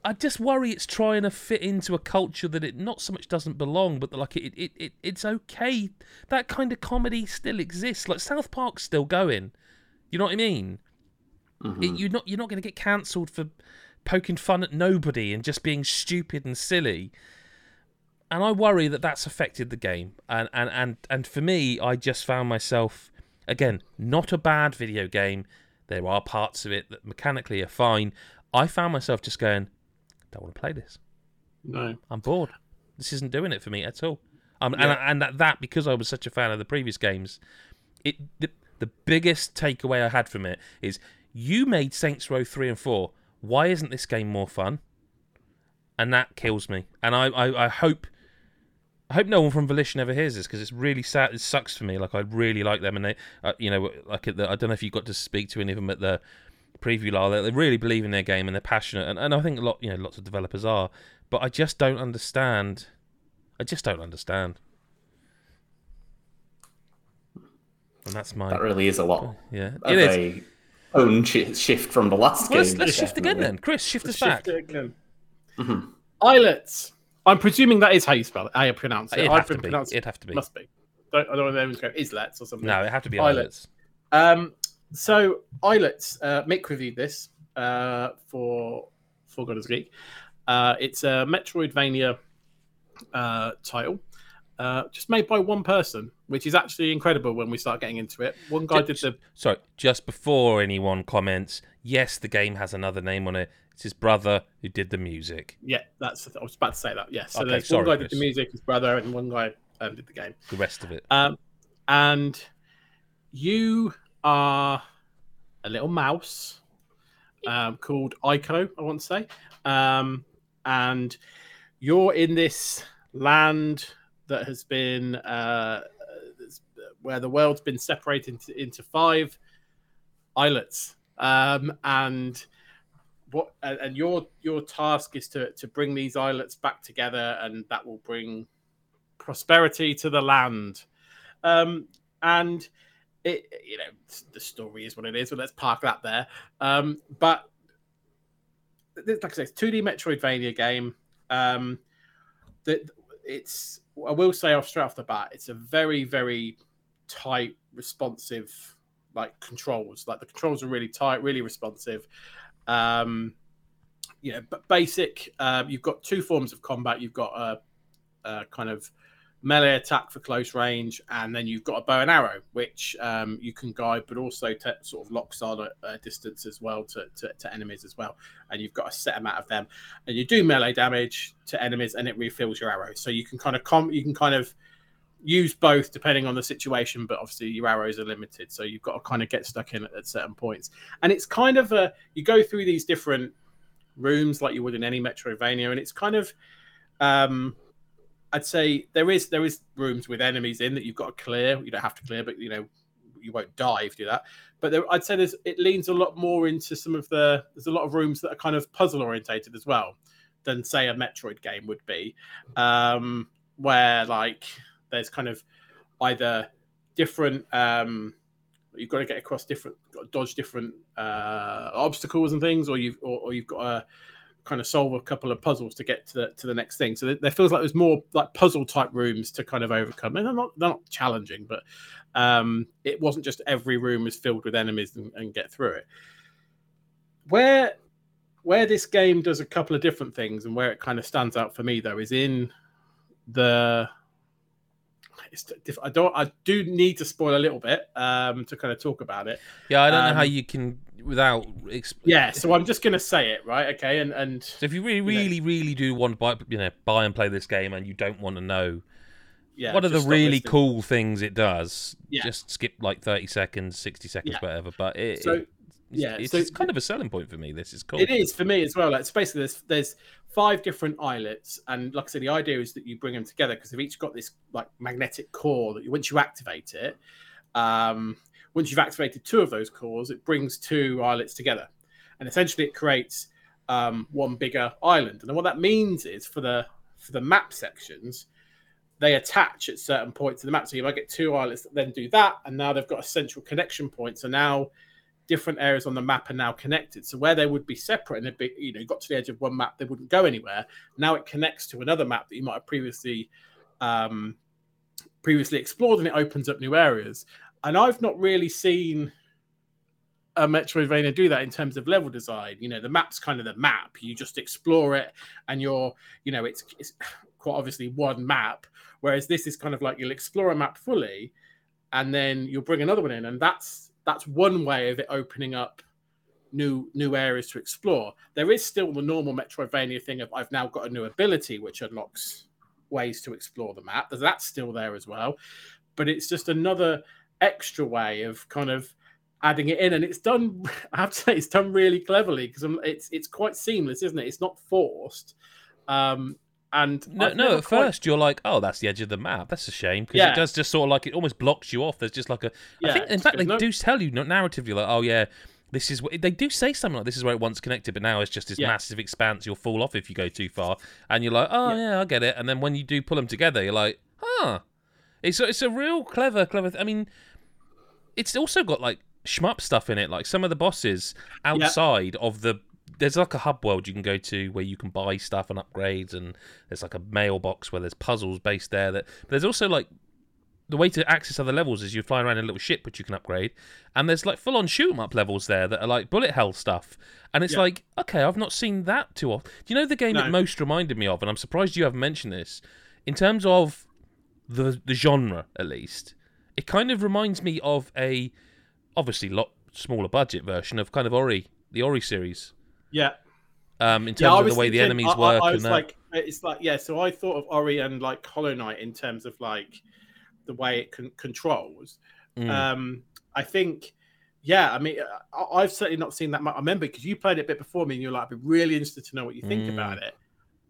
I just worry it's trying to fit into a culture that it not so much doesn't belong, but like it's okay. That kind of comedy still exists. Like South Park's still going. You know what I mean? Mm-hmm. You're not going to get cancelled for poking fun at nobody and just being stupid and silly. And I worry that that's affected the game. And for me, I just found myself, again, not a bad video game. There are parts of it that mechanically are fine. I found myself just going, don't want to play this. No. I'm bored. This isn't doing it for me at all. And because I was such a fan of the previous games, the biggest takeaway I had from it is... You made Saints Row 3 and 4. Why isn't this game more fun? And that kills me. And I hope no one from Volition ever hears this, because it's really sad. It sucks for me. Like I really like them, and they, I don't know if you got to speak to any of them at the preview, Lyle. They really believe in their game and they're passionate, and I think lots of developers are. But I just don't understand. I just don't understand. And that's my. That really is a lot. Yeah, it is. Own shift from the last game. Let's shift again then. Chris, shift us back. Mm-hmm. Islets. I'm presuming that is how you spell it. How you pronounce it. It'd have to be. Must be. I don't know if it was Islets or something. No, it'd have to be Islets. So, Islets. Mick reviewed this for Godisageek. It's a Metroidvania title. Just made by one person, which is actually incredible when we start getting into it. One guy did the... Sorry, just before anyone comments, yes, the game has another name on it. It's his brother who did the music. Yeah, that's. I was about to say that, yeah. So okay, there's one guy Chris. Did the music, his brother, and one guy did the game. The rest of it. And you are a little mouse called Ico, I want to say. And you're in this land... that has been where the world's been separated into 5 islets, and your task is to bring these islets back together, and that will bring prosperity to the land. And it, the story is what it is, but let's park that there. But like I say, it's a 2D Metroidvania game. it's, I will say off straight off the bat, it's a very, very tight, responsive, like, controls. Like, the controls are really tight, really responsive. But basic, you've got two forms of combat. You've got a kind of melee attack for close range, and then you've got a bow and arrow, which you can guide, but also sort of locks on at a distance as well to enemies as well. And you've got a set amount of them, and you do melee damage to enemies, and it refills your arrow. So you can kind of use both depending on the situation, but obviously your arrows are limited, so you've got to kind of get stuck in at certain points. And it's kind of you go through these different rooms like you would in any Metroidvania, and it's kind of I'd say there is rooms with enemies in that you've got to clear. You don't have to clear, but you won't die if you do that. But I'd say it leans a lot more into some of there's a lot of rooms that are kind of puzzle orientated as well than say a Metroid game would be, where like there's kind of either different you've got to get across different, dodge different obstacles and things, or you've got to kind of solve a couple of puzzles to get to the next thing. So there feels like there's more like puzzle type rooms to kind of overcome, and they're not challenging, but it wasn't just every room was filled with enemies and get through it. Where this game does a couple of different things, and where it kind of stands out for me though is in the. I do need to spoil a little bit to kind of talk about it. Yeah, I don't know how you can without. Yeah, so I'm just going to say it, right? Okay, and so if you really do want to buy and play this game, and you don't want to know, what are the really cool things it does? Yeah. Just skip like 30 seconds, 60 seconds, whatever. But it's kind of a selling point for me. This is cool. It is for me as well. Like, it's basically there's 5 different islets, and like I said, the idea is that you bring them together because they've each got this like magnetic core that once you activate it, once you've activated 2 of those cores, it brings 2 islets together, and essentially it creates one bigger island. And what that means is for the map sections, they attach at certain points in the map. So you might get 2 islets that then do that, and now they've got a central connection point. So now different areas on the map are now connected. So where they would be separate and it'd be, got to the edge of one map, they wouldn't go anywhere. Now it connects to another map that you might have previously explored, and it opens up new areas. And I've not really seen a Metroidvania do that in terms of level design. The map's kind of the map. You just explore it, and you're, it's quite obviously one map. Whereas this is kind of like you'll explore a map fully, and then you'll bring another one in, and that's one way of it opening up new areas to explore. There is still the normal Metroidvania thing of I've now got a new ability which unlocks ways to explore the map. That's still there as well. But it's just another extra way of kind of adding it in. And it's done, I have to say, it's done really cleverly because it's quite seamless, isn't it? It's not forced. And no. At first, you're like, "Oh, that's the edge of the map. That's a shame," because it does just sort of like it almost blocks you off. There's just like a. I think in fact they do tell you narratively, like, "Oh yeah, this is." They do say something like, "This is where it once connected, but now it's just this massive expanse. You'll fall off if you go too far." And you're like, "Oh yeah, I get it." And then when you do pull them together, you're like, "Huh." It's a real clever. I mean, it's also got like shmup stuff in it, like some of the bosses outside of the. There's like a hub world you can go to where you can buy stuff and upgrades, and there's like a mailbox where there's puzzles based there. But there's also like the way to access other levels is you fly around in a little ship which you can upgrade, and there's like full-on shoot-em-up levels there that are like bullet hell stuff. And it's like, okay, I've not seen that too often. Do you know the game it most reminded me of, and I'm surprised you haven't mentioned this, in terms of the genre at least? It kind of reminds me of a, obviously, lot smaller budget version of kind of Ori, the Ori series. Yeah. In terms of the way the enemies work. I was like, it's like, so I thought of Ori and like Hollow Knight in terms of like the way it controls. Mm. I think, I mean, I've certainly not seen that much. I remember because you played it a bit before me and you're like, I'd be really interested to know what you think about it.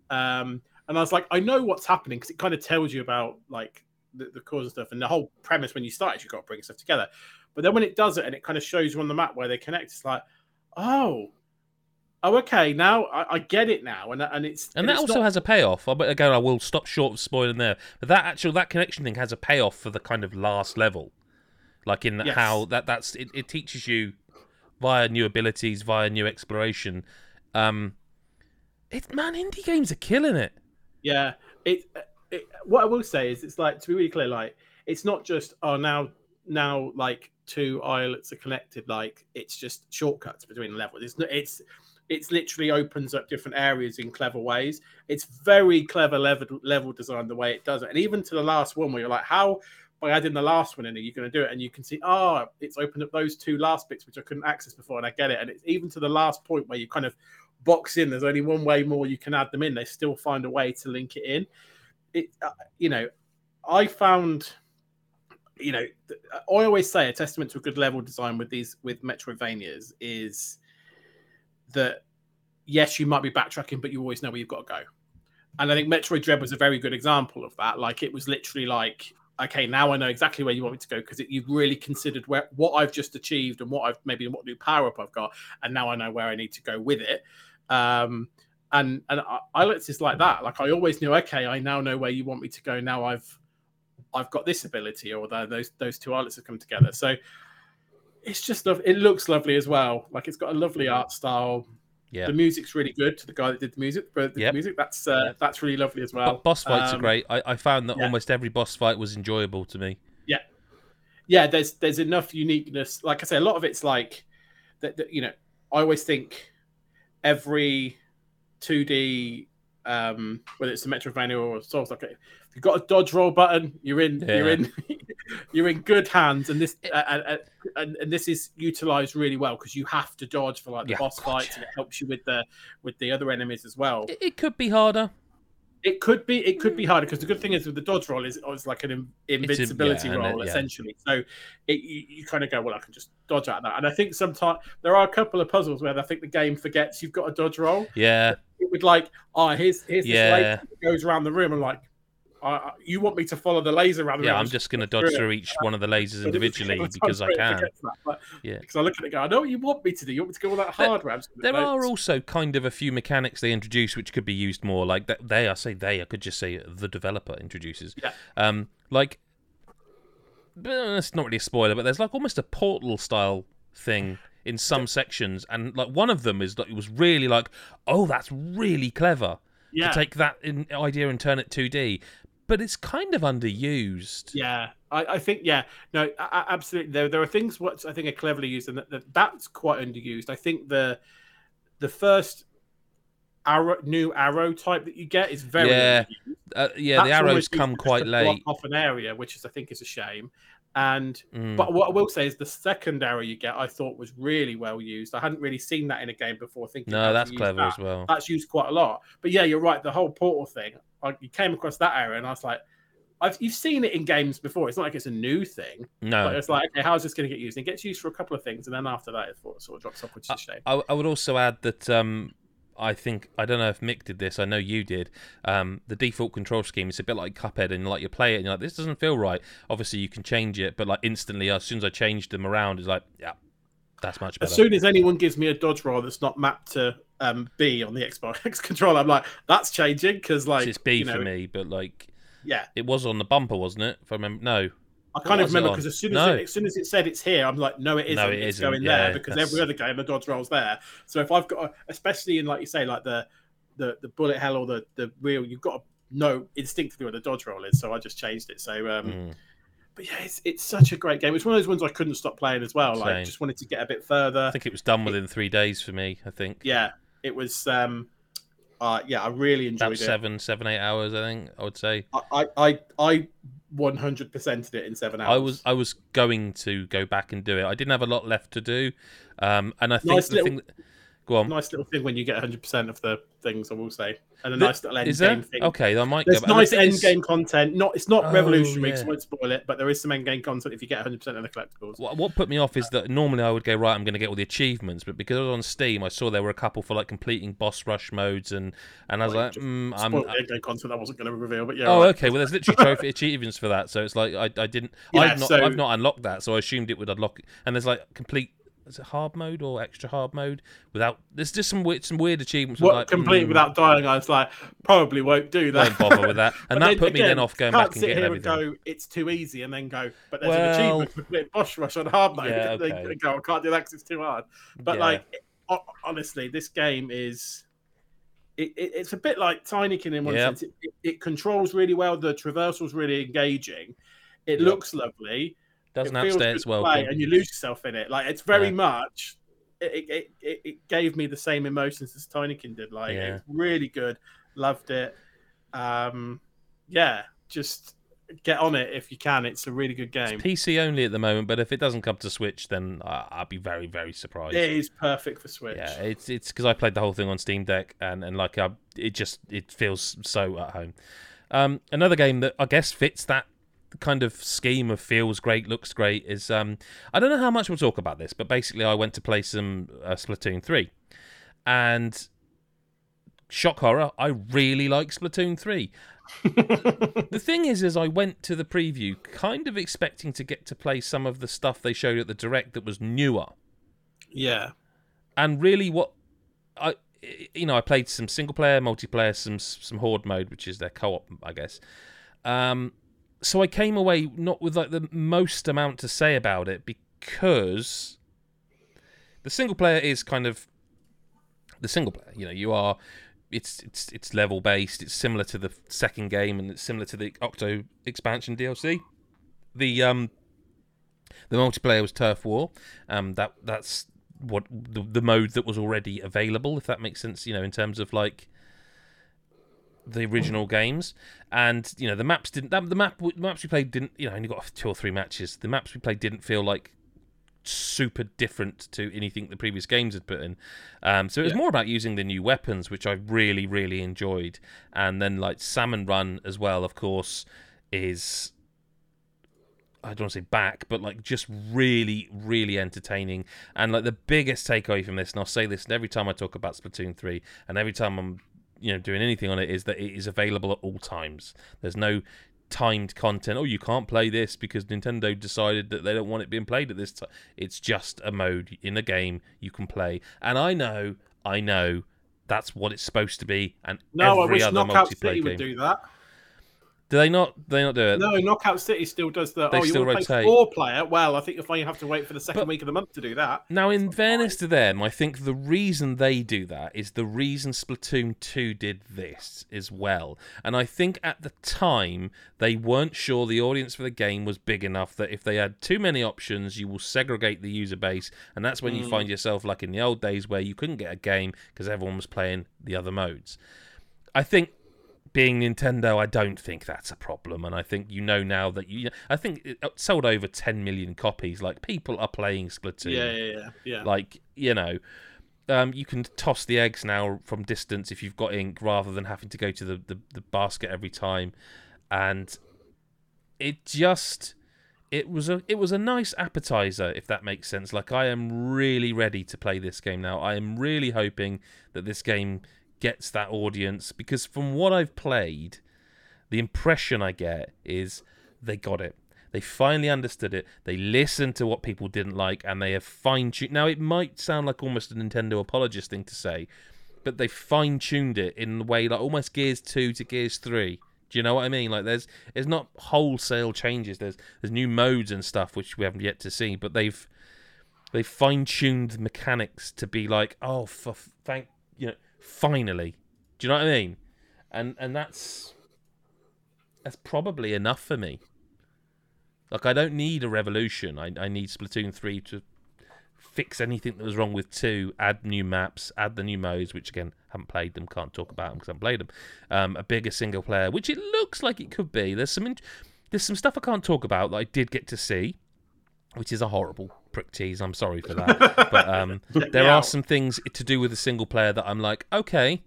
And I was like, I know what's happening because it kind of tells you about like the cause and stuff. And the whole premise when you start is you've got to bring stuff together. But then when it does it and it kind of shows you on the map where they connect, it's like, oh, okay. Now I get it now, and it's and that it's also has a payoff. But again, I will stop short of spoiling there. But that connection thing has a payoff for the kind of last level, like in how that's it. It teaches you via new abilities, via new exploration. Indie games are killing it. Yeah, it what I will say is, it's like, to be really clear, like, it's not just now like two islets are connected, like it's just shortcuts between levels. It's literally opens up different areas in clever ways. It's very clever level design, the way it does it. And even to the last one where you're like, how, by adding the last one in, are you going to do it? And you can see, oh, it's opened up those two last bits, which I couldn't access before, and I get it. And it's even to the last point where you kind of box in, there's only one way more you can add them in. They still find a way to link it in. I found, I always say a testament to a good level design with Metroidvanias is that, yes, you might be backtracking, but you always know where you've got to go. And I think Metroid Dread was a very good example of that. Like, it was literally like, okay, now I know exactly where you want me to go, because you've really considered what I've just achieved and what new power-up I've got, and now I know where I need to go with it. And Islets is like that. Like, I always knew, okay, I now know where you want me to go. Now I've got this ability, or those two Islets have come together. So it's just lovely. It looks lovely as well. Like, it's got a lovely art style. Yeah, the music's really good. To the guy that did the music, that's really lovely as well. But boss fights are great. I found that almost every boss fight was enjoyable to me. Yeah, yeah. There's enough uniqueness. Like I say, a lot of it's like that. I always think every 2D, whether it's a Metroidvania or Souls, like, if you've got a dodge roll button, you're in good hands, and this is utilized really well, because you have to dodge for the boss fights, and it helps you with the other enemies as well. It could be harder. It could be harder, because the good thing is with the dodge roll is it's like an invincibility roll essentially. So you kind of go, well, I can just dodge out of that. And I think sometimes there are a couple of puzzles where I think the game forgets you've got a dodge roll. Yeah, it would like, here's this laser that goes around the room, and like, you want me to follow the laser around the room? Yeah, I'm just going to dodge through each one of the lasers individually because I can. Because I look at it and go, I know what you want me to do. You want me to go all that hardware? There are also kind of a few mechanics they introduce which could be used more. Like, I could just say the developer introduces. Yeah. Like, it's not really a spoiler, but there's like almost a portal style thing in some sections, and like one of them is like, it was really like, oh, that's really clever to take that idea and turn it 2D. But it's kind of underused. Yeah, I think, absolutely. There are things what I think are cleverly used, and that's quite underused. I think the first new arrow type that you get is very underused. The arrows come quite late. Block off an area, which is, I think, is a shame. But what I will say is the second arrow you get, I thought was really well used. I hadn't really seen that in a game before. That's clever as well. That's used quite a lot. But yeah, you're right. The whole portal thing. You came across that area, and I was like, you've seen it in games before. It's not like it's a new thing. No. But it's like, okay, how's this going to get used? And it gets used for a couple of things, and then after that, it sort of drops off, which is a shame. I would also add that I think, I don't know if Mick did this, I know you did, the default control scheme is a bit like Cuphead, and like you play it, and you're like, this doesn't feel right. Obviously, you can change it, but like instantly, as soon as I changed them around, it's like, yeah, that's much better. As soon as anyone gives me a dodge roll that's not mapped to B on the Xbox controller, I'm like, that's changing, because like, it's B for me, but like, yeah, it was on the bumper, wasn't it? If I remember, no, I kind of remember, because as soon as it said it's here, I'm like, no, it isn't. No, it's going there, because every other game the dodge roll's there. So if I've got, especially in like you say, like the bullet hell or the wheel, you've got to know instinctively where the dodge roll is. So I just changed it. So But yeah, it's such a great game. It's one of those ones I couldn't stop playing as well. Like, just wanted to get a bit further. I think it was done within 3 days for me. I think. Yeah. It was, I really enjoyed it. 7, 8 hours, I think, I would say. I 100%ed it in 7 hours. I was going to go back and do it. I didn't have a lot left to do. And I think go on. Nice little thing when you get 100% of the things, I will say. And nice little end game thing. Okay, I might go back. Nice end game content. It's not revolutionary, so I won't spoil it, but there is some end game content if you get 100% of the collectibles. What put me off is that normally I would go, right, I'm going to get all the achievements, but because I was on Steam, I saw there were a couple for like completing boss rush modes, and I was like, spoiled the end game content I wasn't going to reveal, but yeah. Oh, right. Okay, well, there's literally trophy achievements for that, so it's like I didn't... Yeah, I've not unlocked that, so I assumed it would unlock... And there's like complete... Is it hard mode or extra hard mode? There's just some weird achievements. What, like, complete without dying? I was like, probably won't do that. Don't bother with that. And that put me then off going back and getting everything. Can't sit here and go, it's too easy, and then go, but there's an achievement for complete boss rush on hard mode. Yeah, okay. They go, I can't do that because it's too hard. But honestly, this game is... it's a bit like Tinykin in one sense. It controls really well. The traversal's really engaging. It looks lovely. Doesn't upstay its welcome. And you lose yourself in it. Like, it's very much... It gave me the same emotions as Tinykin did. Like, it's really good. Loved it. Just get on it if you can. It's a really good game. It's PC only at the moment, but if it doesn't come to Switch, then I'll be very, very surprised. It is perfect for Switch. Yeah, it's because I played the whole thing on Steam Deck, and it feels so at home. Another game that I guess fits that kind of scheme of feels great, looks great is I don't know how much we'll talk about this, but basically I went to play some Splatoon 3, and shock horror, I really like Splatoon 3. The thing is I went to the preview kind of expecting to get to play some of the stuff they showed at the Direct that was newer. Yeah. And really what I played some single player, multiplayer, some horde mode, which is their co-op, I guess. So I came away not with like the most amount to say about it, because the single player is kind of the single player. You know, you are. It's level based. It's similar to the second game, and it's similar to the Octo expansion DLC. The multiplayer was Turf War. That's what the mode that was already available, if that makes sense. You know, in terms of like the original games, and you know the maps we played didn't, you know, only got 2 or 3 matches. The maps we played didn't feel like super different to anything the previous games had put in. So it was more about using the new weapons, which I really, really enjoyed. And then like Salmon Run as well, of course, is, I don't want to say back, but like just really, really entertaining. And like the biggest takeaway from this, and I'll say this every time I talk about Splatoon 3, and every time I'm doing anything on it, is that it is available at all times. There's no timed content. Oh, you can't play this because Nintendo decided that they don't want it being played at this time. It's just a mode in a game you can play. And I know, that's what it's supposed to be. And no, every I wish other Knockout multiplayer City would game. Do that. Do they not? They not do it? No, Knockout City still does that. They still rotate. Play 4-player? Well, I think you'll find you have to wait for the second week of the month to do that. Now, in fairness to them, I think the reason they do that is the reason Splatoon 2 did this as well. And I think at the time, they weren't sure the audience for the game was big enough that if they had too many options, you will segregate the user base. And that's when you find yourself like in the old days where you couldn't get a game because everyone was playing the other modes. I think, being Nintendo, I don't think that's a problem, and I think now that I think it sold over 10 million copies. Like, people are playing Splatoon. Yeah. Like, you can toss the eggs now from distance if you've got ink, rather than having to go to the basket every time. And it was a nice appetizer, if that makes sense. Like, I am really ready to play this game now. I am really hoping that this game gets that audience, because from what I've played, the impression I get is they got it. They finally understood it. They listened to what people didn't like, and they have fine-tuned. Now, it might sound like almost a Nintendo apologist thing to say, but they fine-tuned it in the way, like almost Gears 2 to Gears 3. Do you know what I mean? Like, there's not wholesale changes. There's new modes and stuff, which we haven't yet to see, but they've fine-tuned mechanics to be like, oh, finally, do you know what I mean? And that's probably enough for me. Like, I don't need a revolution. I need Splatoon 3 to fix anything that was wrong with 2, add new maps, add the new modes, which again, haven't played them, can't talk about them because I haven't played them. A bigger single player, which it looks like it could be. There's some stuff I can't talk about that I did get to see, which is a horrible prick tease. I'm sorry for that. But there are some things to do with the single player that I'm like, okay,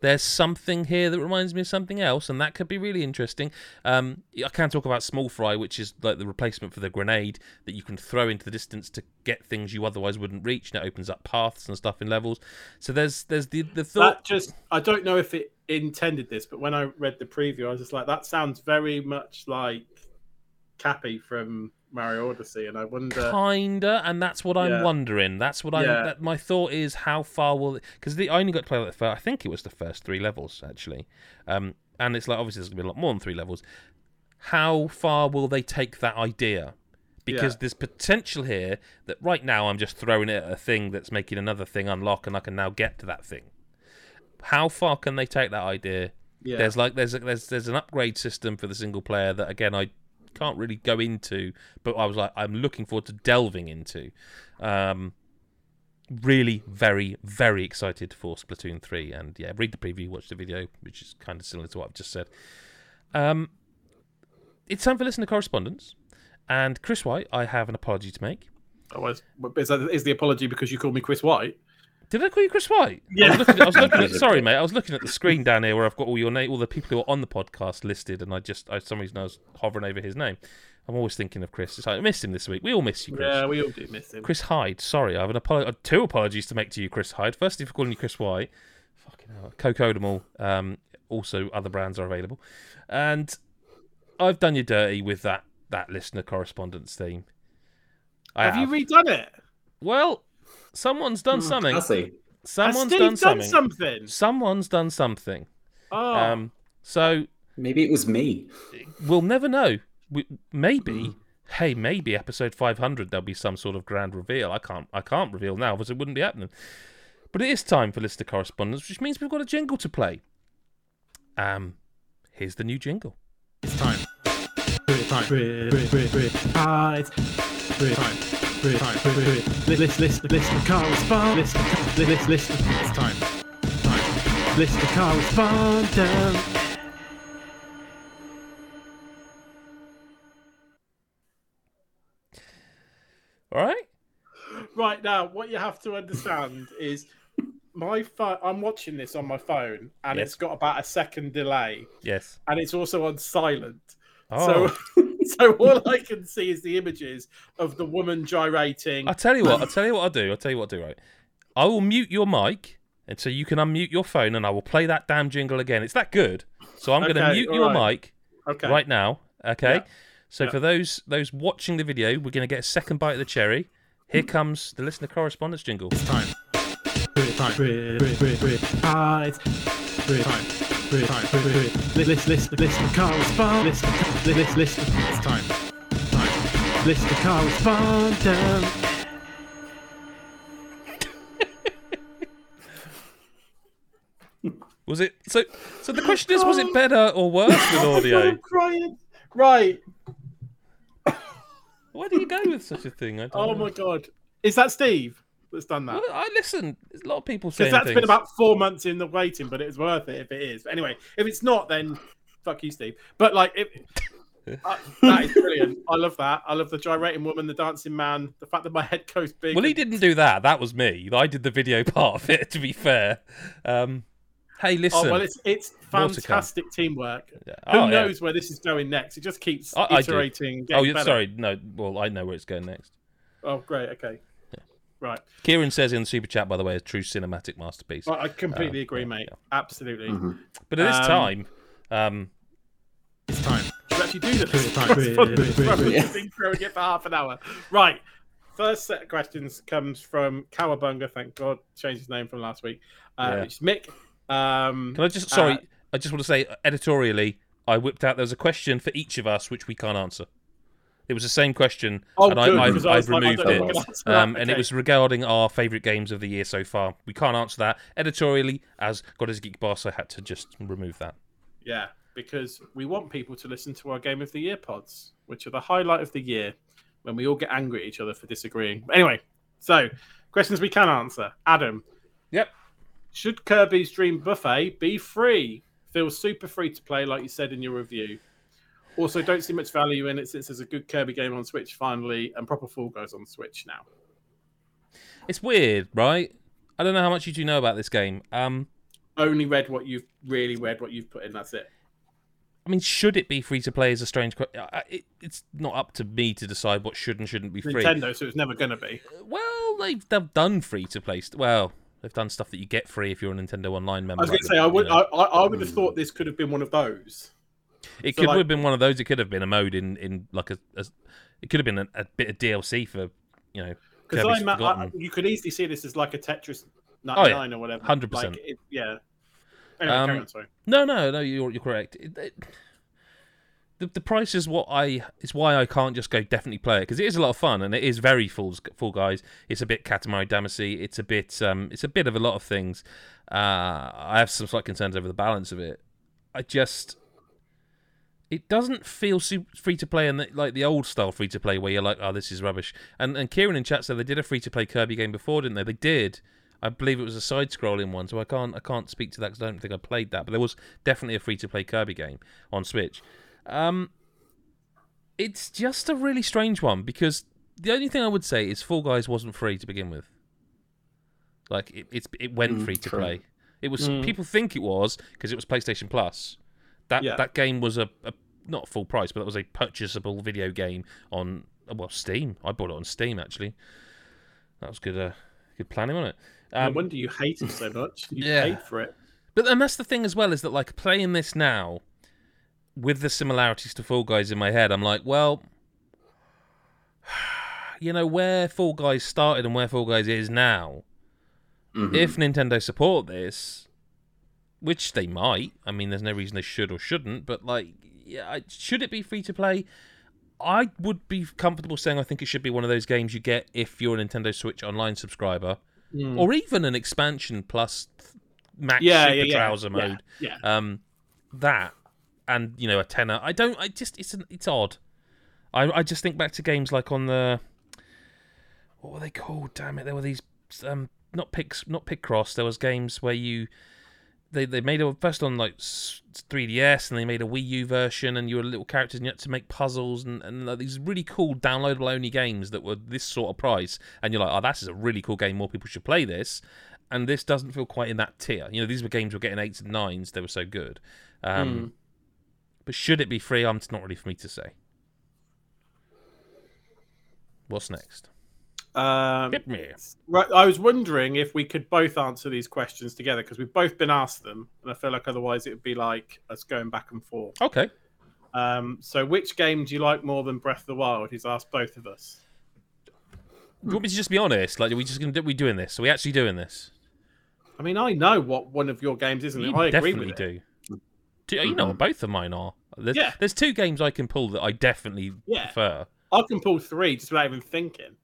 there's something here that reminds me of something else, and that could be really interesting. I can talk about Small Fry, which is like the replacement for the grenade that you can throw into the distance to get things you otherwise wouldn't reach, and it opens up paths and stuff in levels. So there's the thought... That just, I don't know if it intended this, but when I read the preview, I was just like, that sounds very much like Cappy from Mario Odyssey, and I wonder kinda, and that's what I'm wondering. That's what my thought is, how far will, because I only got to play like the first, I think it was the first 3 levels actually, and it's like obviously there's gonna be a lot more than 3 levels. How far will they take that idea? Because there's potential here that right now I'm just throwing it at a thing that's making another thing unlock, and I can now get to that thing. how far can they take that idea? Yeah. There's like there's an upgrade system for the single player that again I can't really go into, but I was like I'm looking forward to delving into. Really very, very excited for Splatoon 3, and yeah, read the preview, watch the video, which is kind of similar to what I've just said. It's time for listener correspondence, and Chris White, I have an apology to make. Oh, is the apology because you called me Chris White? Did I call you Chris White? Yeah. I was looking at, sorry, mate. I was looking at the screen down here where I've got all your name, all the people who are on the podcast listed, and I for some reason I was hovering over his name. I'm always thinking of Chris. It's like, I missed him this week. We all miss you, Chris. Yeah, we all do miss him. Chris Hyde. Sorry, I have two apologies to make to you, Chris Hyde. Firstly, for calling you Chris White. Fucking hell. Cocodamol. Also, other brands are available. And I've done you dirty with that listener correspondence theme. Have you redone it? Well, someone's done something. Someone's done something. Oh. So maybe it was me. We'll never know. Maybe episode 500 there'll be some sort of grand reveal. I can't reveal now because it wouldn't be happening. But it is time for listener correspondence, which means we've got a jingle to play. Here's the new jingle. It's time. Listener correspondence. All right. Right now, what you have to understand is my phone. I'm watching this on my phone, and yes. It's got about a second delay. Yes. And it's also on silent. Oh. So all I can see is the images of the woman gyrating. I'll tell you what I'll do. Right. I will mute your mic, and so you can unmute your phone, and I will play that damn jingle again. It's that good. So I'm going to mute your mic right now. Okay. Yeah. So for those watching the video, we're going to get a second bite of the cherry. Here comes the listener correspondence jingle. It's time. Listener correspondence. Was it so the question is, was it better or worse with audio? I'm crying. Right. Why do you go with such a thing? I don't know. My God. Is that Steve that's done that? Well, I listen. There's a lot of people saying that. Because that's been about 4 months in the waiting, but it's worth it if it is. But anyway, if it's not, then fuck you, Steve. But like, that is brilliant. I love that. I love the gyrating woman, the dancing man, the fact that my head goes big. Well, he didn't do that. That was me. I did the video part of it, to be fair. Hey, listen. Oh, well, it's fantastic teamwork. Yeah. Who knows where this is going next? It just keeps iterating. Sorry. No, well, I know where it's going next. Oh, great. Okay. Yeah. Right. Kieran says in the super chat, by the way, a true cinematic masterpiece. Well, I completely agree, mate. Yeah. Absolutely. Mm-hmm. But at this time... It's time. You actually do this time. We've been throwing it for half an hour. Right. First set of questions comes from Cowabunga. Thank God. Changed his name from last week. It's Mick. Can I just I just want to say editorially I whipped out there was a question for each of us which we can't answer. It was the same question and I removed it. And it was regarding our favourite games of the year so far. We can't answer that. Editorially, as Godisageek boss, I had to just remove that. Yeah, because we want people to listen to our Game of the Year pods, which are the highlight of the year when we all get angry at each other for disagreeing. But anyway, so questions we can answer. Adam. Yep. Should Kirby's Dream Buffet be free? Feels super free to play, like you said in your review. Also, don't see much value in it since there's a good Kirby game on Switch finally, and proper Fall Guys on Switch now. It's weird, right? I don't know how much you do know about this game. Only read what you've put in. That's it. I mean, should it be free to play? Is a strange question. It's not up to me to decide what should and shouldn't be free. Nintendo, so it's never going to be. Well, they've done free to play. Well. They've done stuff that you get free if you're a Nintendo Online member. I was going to say, I would have thought this could have been one of those. It could have been one of those. It could have been a mode in like a it could have been a bit of DLC for, you know. Because you could easily see this as like a Tetris 99 or whatever. 100%. Like, yeah. Anyway, carry on, sorry. No, you're correct. the price is what is why I can't just go definitely play it, because it is a lot of fun and it is very Fall Guys. It's a bit Katamari Damacy. It's a bit of a lot of things. I have some slight concerns over the balance of it. It doesn't feel free to play, and like the old style free to play where you're like, oh, this is rubbish. And Kieran in chat said they did a free to play Kirby game before, didn't they? They did. I believe it was a side scrolling one, so I can't speak to that because I don't think I played that. But there was definitely a free to play Kirby game on Switch. It's just a really strange one, because the only thing I would say is Fall Guys wasn't free to begin with. Like it went free to play. It was people think it was because it was PlayStation Plus. That game was a not full price, but that was a purchasable video game on Steam. I bought it on Steam actually. That was good. Good planning on it. No wonder you hate it so much. You paid for it. But that's the thing as well, is that like playing this now, with the similarities to Fall Guys in my head, I'm like, well, you know where Fall Guys started and where Fall Guys is now. Mm-hmm. If Nintendo support this, which they might. I mean, there's no reason they should or shouldn't, but like, yeah, should it be free to play? I would be comfortable saying I think it should be one of those games you get if you're a Nintendo Switch Online subscriber, or even an expansion plus max Trouser mode. Yeah. That and you know a tenner. I don't. I just it's odd. I just think back to games like on the what were they called? Damn it, there were these not Picross. There was games where you. They made a first on like 3DS, and they made a Wii U version, and you were little characters, and you had to make puzzles, and like these really cool downloadable only games that were this sort of price, and you're like, oh, that's a really cool game. More people should play this, and this doesn't feel quite in that tier. You know, these were games were getting 8s and 9s; they were so good. But should it be free? It's not really for me to say. What's next? Right, I was wondering if we could both answer these questions together, because we've both been asked them, and I feel like otherwise it would be like us going back and forth. Okay. So which game do you like more than Breath of the Wild? He's asked both of us. Do you want me to just be honest? Like, are we doing this? Are we actually doing this? I mean, I know what one of your games is, and I agree with do. It. You know what both of mine are. There's two games I can pull that I definitely prefer. I can pull three just without even thinking.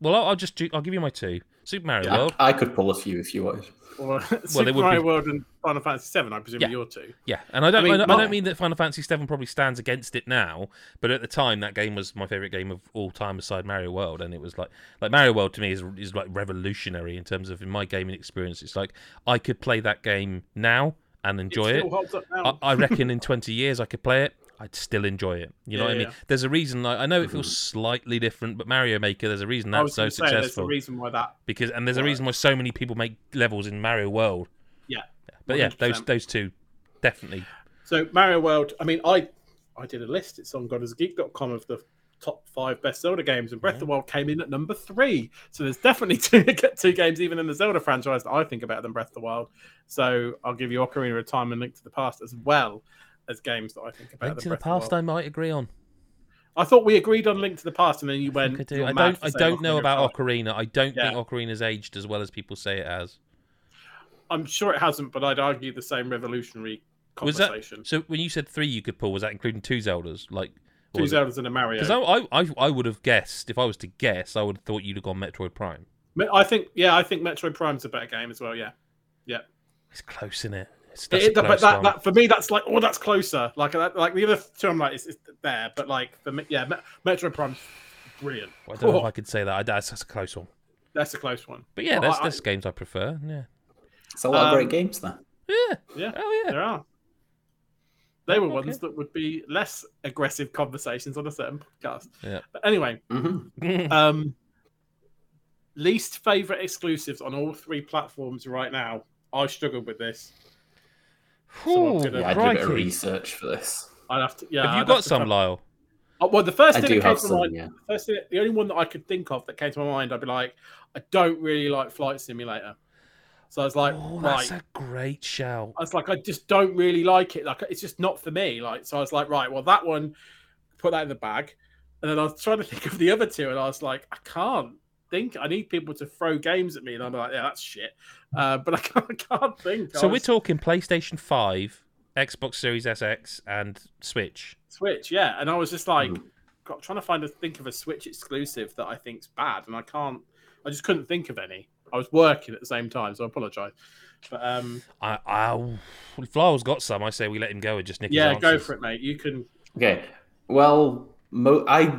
Well, I'll give you my two. Super Mario World. I could pull a few if you wanted. Super Mario World and Final Fantasy VII, I presume, are your two. Yeah, and I don't mean that Final Fantasy VII probably stands against it now, but at the time, that game was my favourite game of all time aside Mario World, and it was like Mario World to me is like revolutionary in terms of in my gaming experience. It's like I could play that game now and enjoy it. Still holds up now. I reckon in 20 years I could play it. I'd still enjoy it. You know what I mean? Yeah. There's a reason. Like, I know it feels slightly different, but Mario Maker, there's a reason that's so successful. There's a reason why that. And there's a reason why so many people make levels in Mario World. Yeah. But 100%. Yeah, those two, definitely. So Mario World, I mean, I did a list. It's on Godisageek.com of the top 5 best Zelda games, and Breath of the Wild came in at number 3. So there's definitely two games, even in the Zelda franchise, that I think are better than Breath of the Wild. So I'll give you Ocarina of Time and Link to the Past as well. As games that I think about. Link to the Past, I might agree on. I thought we agreed on Link to the Past, and then you went. I don't know about Ocarina. I don't think Ocarina's aged as well as people say it has. I'm sure it hasn't, but I'd argue the same revolutionary conversation. So when you said 3, you could pull, was that including 2 Zeldas, like 2 Zeldas and a Mario? Because I would have guessed, if I was to guess, I would have thought you'd have gone Metroid Prime. I think Metroid Prime's a better game as well. Yeah. It's close, isn't it? But for me, that's like, oh, that's closer. Like the other two, I'm like, it's there. But like for me, Metroid Prime's brilliant. Well, I don't know if I could say that. That's a close one. That's a close one. But yeah, there's games I prefer. Yeah, it's a lot of great games, though. Yeah. Oh yeah, there are. They were ones that would be less aggressive conversations on a certain podcast. Yeah. But anyway, least favorite exclusives on all 3 platforms right now. I struggled with this. So I did a bit of research for this. I'd have to. Yeah, have you got some, Lyle? Well, the first thing that came to mind, the only one that I could think of that came to my mind, I'd be like, I don't really like Flight Simulator. So I was like, oh, that's a great shout. I was like, I just don't really like it. Like, it's just not for me. Like, so I was like, right, well, that one, put that in the bag. And then I was trying to think of the other two, and I was like, I can't. I need people to throw games at me, and I'm like, yeah, that's shit. But I can't think. So we're talking PlayStation 5, Xbox Series SX, and Switch. Switch, yeah. And I was just like, God, trying to think of a Switch exclusive that I think's bad, and I just couldn't think of any. I was working at the same time, so I apologise. But if Lyle's got some, I say we let him go and just nick his answers. Go for it, mate. You can. Okay. Well, I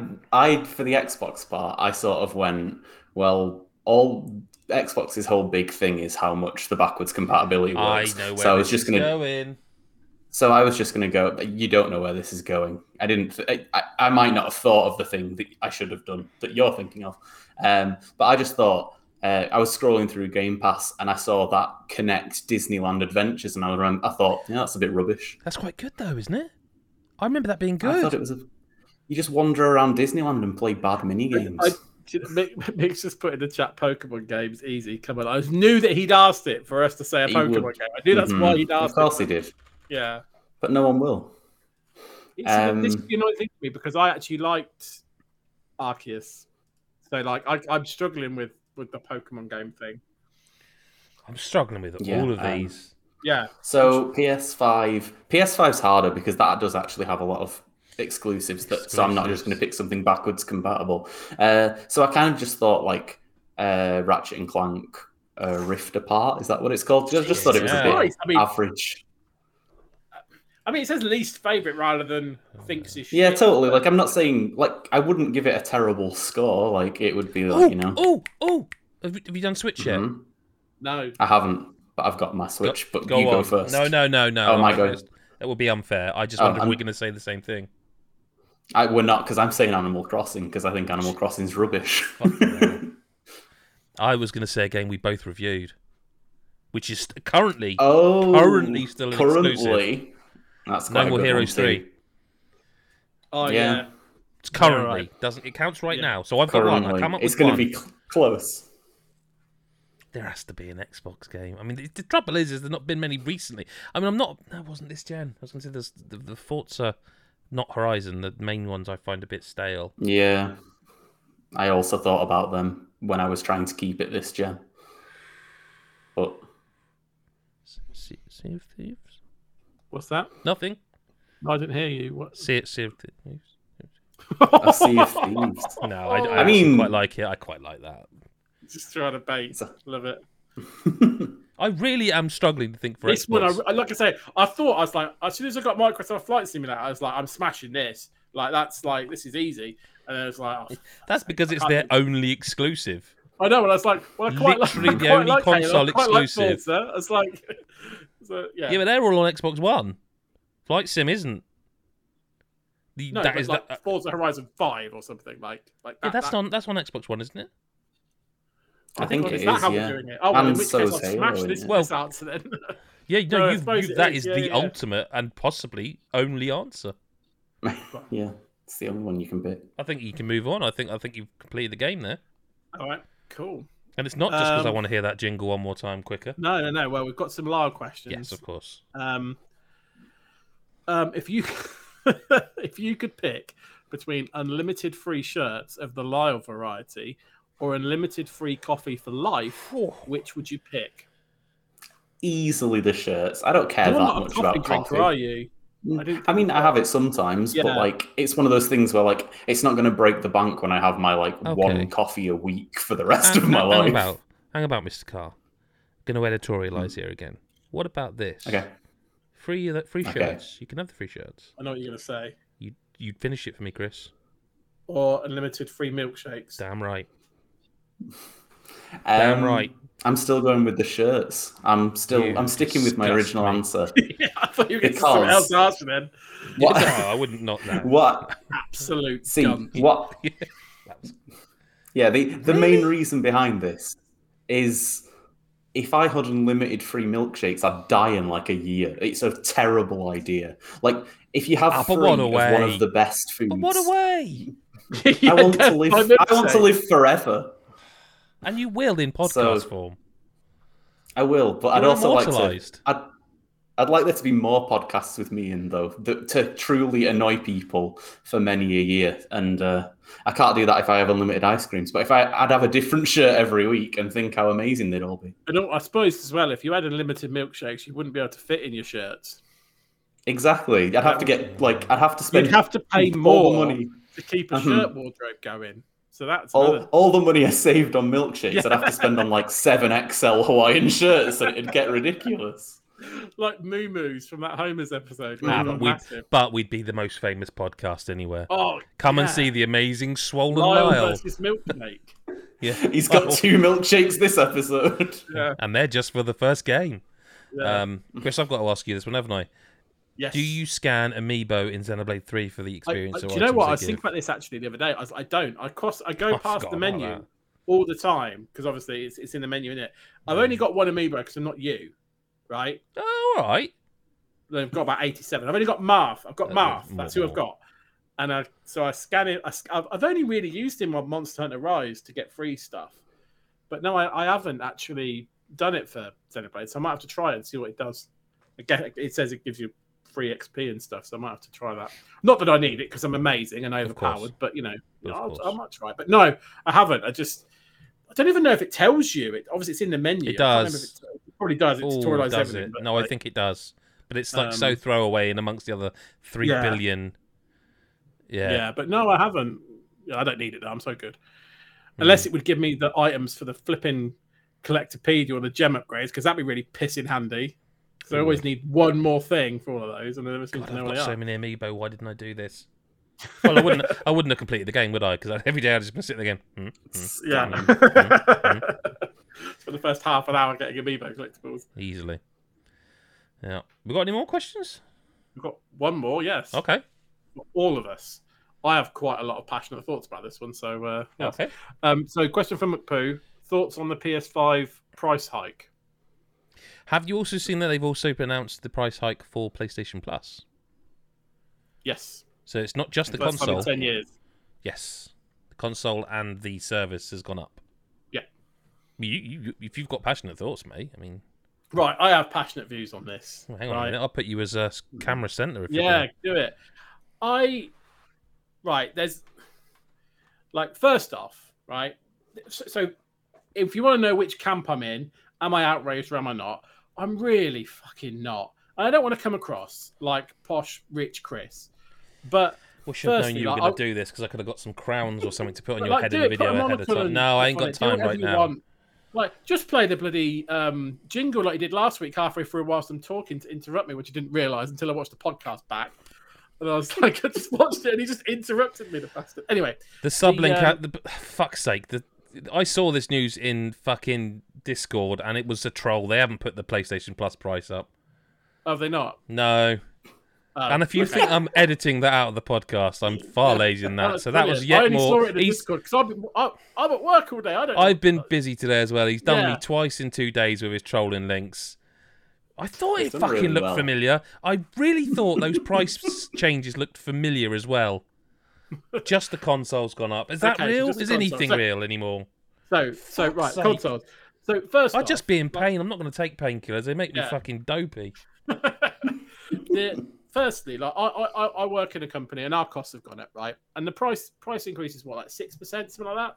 for the Xbox part, I sort of went, well, all Xbox's whole big thing is how much the backwards compatibility works. I know where going. So I was just going to go, you don't know where this is going. I might not have thought of the thing that I should have done that you're thinking of. But I just thought, I was scrolling through Game Pass and I saw that Connect Disneyland Adventures, and I thought, yeah, that's a bit rubbish. That's quite good though, isn't it? I remember that being good. I thought it was you just wander around Disneyland and play bad minigames. Mick's just put in the chat, Pokemon games, easy, come on. I knew that he'd asked it for us to say a Pokemon game. I knew that's why he'd asked it. Of course he did. Yeah. But no one will. This is annoying thing to me because I actually liked Arceus. So like, I'm struggling with the Pokemon game thing. I'm struggling with all of these. Yeah. So PS5's harder because that does actually have a lot of exclusives so I'm not just going to pick something backwards compatible. So I kind of just thought like Ratchet and Clank Rift Apart, is that what it's called? I just thought it was a bit average. I mean, it says least favourite rather than thinks it's shit. Yeah, totally. Like, I'm not saying... Like, I wouldn't give it a terrible score. Like, it would be like, Oh! Have you done Switch yet? Mm-hmm. No. I haven't, but I've got my Switch. Go first. No. Oh, my God. That would be unfair. I just wonder if we're going to say the same thing. We're not, because I'm saying Animal Crossing, because I think Animal Crossing's rubbish. I was going to say a game we both reviewed, which is currently still an exclusive. That's No More Heroes 3. Oh yeah, it's currently doesn't it counts right now? So I've got one. I come up it's with one. It's going to be close. There has to be an Xbox game. I mean, the trouble is there's not been many recently. I mean, That wasn't this gen. I was going to say there's the Forza, not Horizon. The main ones I find a bit stale. Yeah, I also thought about them when I was trying to keep it this gen. But Sea of Thieves. What's that? Nothing. No, I didn't hear you. What? Sea of Thieves. A Sea of Thieves. No, I mean, quite like it. I quite like that. Just trying to bait. Love it. I really am struggling to think for this Xbox. One. Like I say, I thought I was like, as soon as I got Microsoft Flight Simulator, I was like, I'm smashing this. Like that's like this is easy. And I was like, that's because it's their only exclusive. I know, and I was like, well, I quite literally the only console exclusive. I was like. So, yeah, but they're all on Xbox One. Flight Sim isn't. Forza Horizon 5 or something like that. Yeah, that's on Xbox One, isn't it? I think it is. Is that how we're doing it? Oh, well, in which case I'll smash this out to then. Yeah, no, that is the ultimate and possibly only answer. Yeah, it's the only one you can pick. I think you can move on. I think you've completed the game there. All right, cool. And it's not just because I want to hear that jingle one more time quicker. No. Well, we've got some Lyle questions. Yes, of course. If you could pick between unlimited free shirts of the Lyle variety or unlimited free coffee for life, which would you pick? Easily the shirts. I don't care that much about coffee. Are you? I have it sometimes, but like it's one of those things where like it's not going to break the bank when I have my one coffee a week for the rest of my life. Hang about, Mr. Carr. Going to editorialise here again. What about this? Okay. Free shirts. You can have the free shirts. I know what you're going to say. You'd finish it for me, Chris. Or unlimited free milkshakes. Damn right. Damn right. I'm still going with the shirts. I'm sticking with my original answer. Yeah, I thought you were going to something else to answer then. What? No, I wouldn't not that. What? Absolute gump. What? Yeah, the main reason behind this is if I had unlimited free milkshakes, I'd die in like a year. It's a terrible idea. Like, if you have free one of the best foods. But what away? I want to live forever. And you will in podcast form. I will, but I'd also like to. I'd like there to be more podcasts with me in, though, to truly annoy people for many a year. And I can't do that if I have unlimited ice creams. But if I'd have a different shirt every week and think how amazing they'd all be. I suppose as well, if you had unlimited milkshakes, you wouldn't be able to fit in your shirts. Exactly. I'd have to get like I'd have to spend. You'd have to pay more money to keep a shirt wardrobe going. So that's all the money I saved on milkshakes. Yeah. I'd have to spend on like 7 XL Hawaiian shirts, and it'd get ridiculous. Like moo-moos from that Homer's episode. Nah, but we'd be the most famous podcast anywhere. Oh, Come and see the amazing Swollen Lyle versus Milkshake. Yeah, he's got 2 milkshakes this episode. Yeah. And they're just for the first game. Yeah. Chris, I've got to ask you this one, haven't I? Yes. Do you scan Amiibo in Xenoblade 3 for the experience? Do you know what? I was thinking about this actually the other day. I was like, I don't. I go past the menu all the time because obviously it's in the menu, innit? I've only got 1 Amiibo because I'm not you. Right? Oh, all right. I've got about 87. I've only got Marth. That's who I've got. And so I scan it. I've only really used him on Monster Hunter Rise to get free stuff. But no, I haven't actually done it for Xenoblade. So I might have to try it and see what it does. Again, it says it gives you free XP and stuff. So I might have to try that. Not that I need it because I'm amazing and overpowered. But, you know, I might try it. But no, I haven't. I don't even know if it tells you. Obviously, it's in the menu. It does. It probably does. It tutorializes everything. But, I think it does. But it's like so throwaway and amongst the other 3 billion. Yeah. Yeah, but no, I haven't. I don't need it, though. I'm so good. Unless it would give me the items for the flipping collectopedia or the gem upgrades, because that'd be really pissing handy. So I always need 1 more thing for all of those, and I never seem to know what they are. I've got so many Amiibo. Why didn't I do this? Well, I wouldn't have completed the game, would I? Because every day I'd just been sitting there going, for the first half an hour getting Amiibo collectibles. Easily. Yeah. We got any more questions? We've got 1 more, yes. Okay. All of us. I have quite a lot of passionate thoughts about this one, so... yes. Okay. So, question from McPoo. Thoughts on the PS5 price hike? Have you also seen that they've also announced the price hike for PlayStation Plus? Yes. So it's not just the console. First time in 10 years. Yes. The console and the service has gone up. Yeah. You, if you've got passionate thoughts, mate, I mean... Right, I have passionate views on this. Well, hang on a minute, I'll put you as a camera centre if you want. Yeah, do it. There's... Like, first off, right? So, if you want to know which camp I'm in, am I outraged or am I not? I'm really fucking not. And I don't want to come across like posh, rich Chris. But wish I'd known you were going to do this because I could have got some crowns or something to put on your head in the video ahead of time. No, I ain't got time right now. Like, just play the bloody jingle like you did last week, halfway through whilst I'm talking to interrupt me, which I didn't realise until I watched the podcast back. And I was like, I just watched it and he just interrupted me, the bastard. Anyway. The sublink, fuck's sake. I saw this news in fucking Discord and it was a troll. They haven't put the PlayStation Plus price up. Have they not? No. And if you think I'm editing that out of the podcast, I'm far lazy in that. So that was yet more. I only saw it in Discord because I'm at work all day. I've been busy today as well. He's done me twice in 2 days with his trolling links. I thought it fucking looked familiar. I really thought those price changes looked familiar as well. Just the console's gone up. Is that real? Is anything real anymore? So right, consoles. So first, I'd just be in pain. I'm not going to take painkillers. They make me fucking dopey. Firstly, like I work in a company and our costs have gone up, right? And the price increase is what, like 6%, something like that.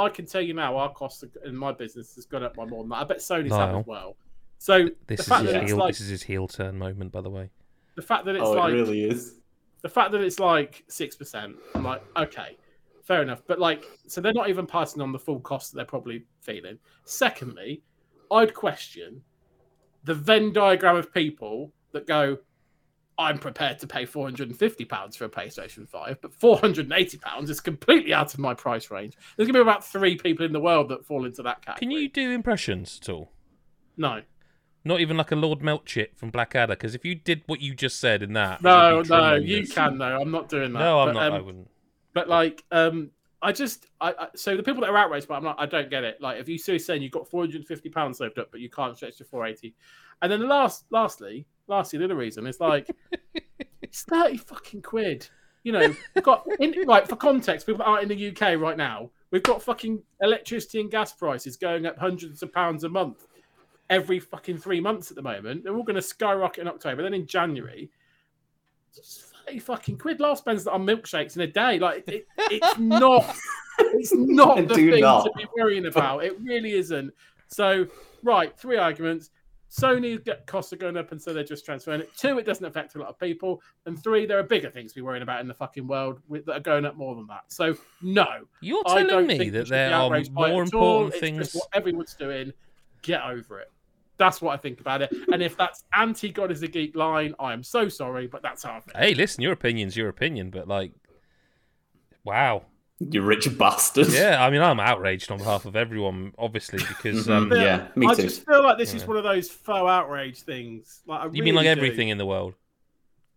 I can tell you now, our costs in my business has gone up by more than that. I bet Sony's have as well. So this is his heel turn moment, by the way. The fact that it's it really is. The fact that it's like 6%, I'm like, okay, fair enough. But like, so they're not even passing on the full cost that they're probably feeling. Secondly, I'd question the Venn diagram of people that go, I'm prepared to pay £450 for a PlayStation 5, but £480 is completely out of my price range. There's going to be about 3 people in the world that fall into that category. Can you do impressions at all? No. Not even like a Lord Melchett from Blackadder? Because if you did what you just said in that... No, you can, though. I'm not doing that. No, I'm not. I wouldn't. But, like, so the people that are outraged, but I'm like, I don't get it. Like, if you seriously saying you've got £450 saved up, but you can't stretch to £480. And then lastly, the other reason is like it's 30 fucking quid. You know, we've got for context, people aren't in the UK right now. We've got fucking electricity and gas prices going up hundreds of pounds a month every fucking 3 months at the moment. They're all going to skyrocket in October. Then in January, it's 30 fucking quid. Lyle spends that on milkshakes in a day. Like it's not the thing to be worrying about. It really isn't. So right, 3 arguments. Sony costs are going up, and so they're just transferring it. 2, it doesn't affect a lot of people. And 3, there are bigger things to be worrying about in the fucking world that are going up more than that. So, no. You're telling me that there are more important things. It's just what everyone's doing. Get over it. That's what I think about it. And if that's anti-God is a Geek line, I am so sorry, but that's how I think. Hey, listen, your opinion's your opinion, but like, wow. You rich bastards. Yeah, I mean, I'm outraged on behalf of everyone, obviously, because... yeah, me too. I just feel like this is one of those faux outrage things. Like, you really mean like everything in the world?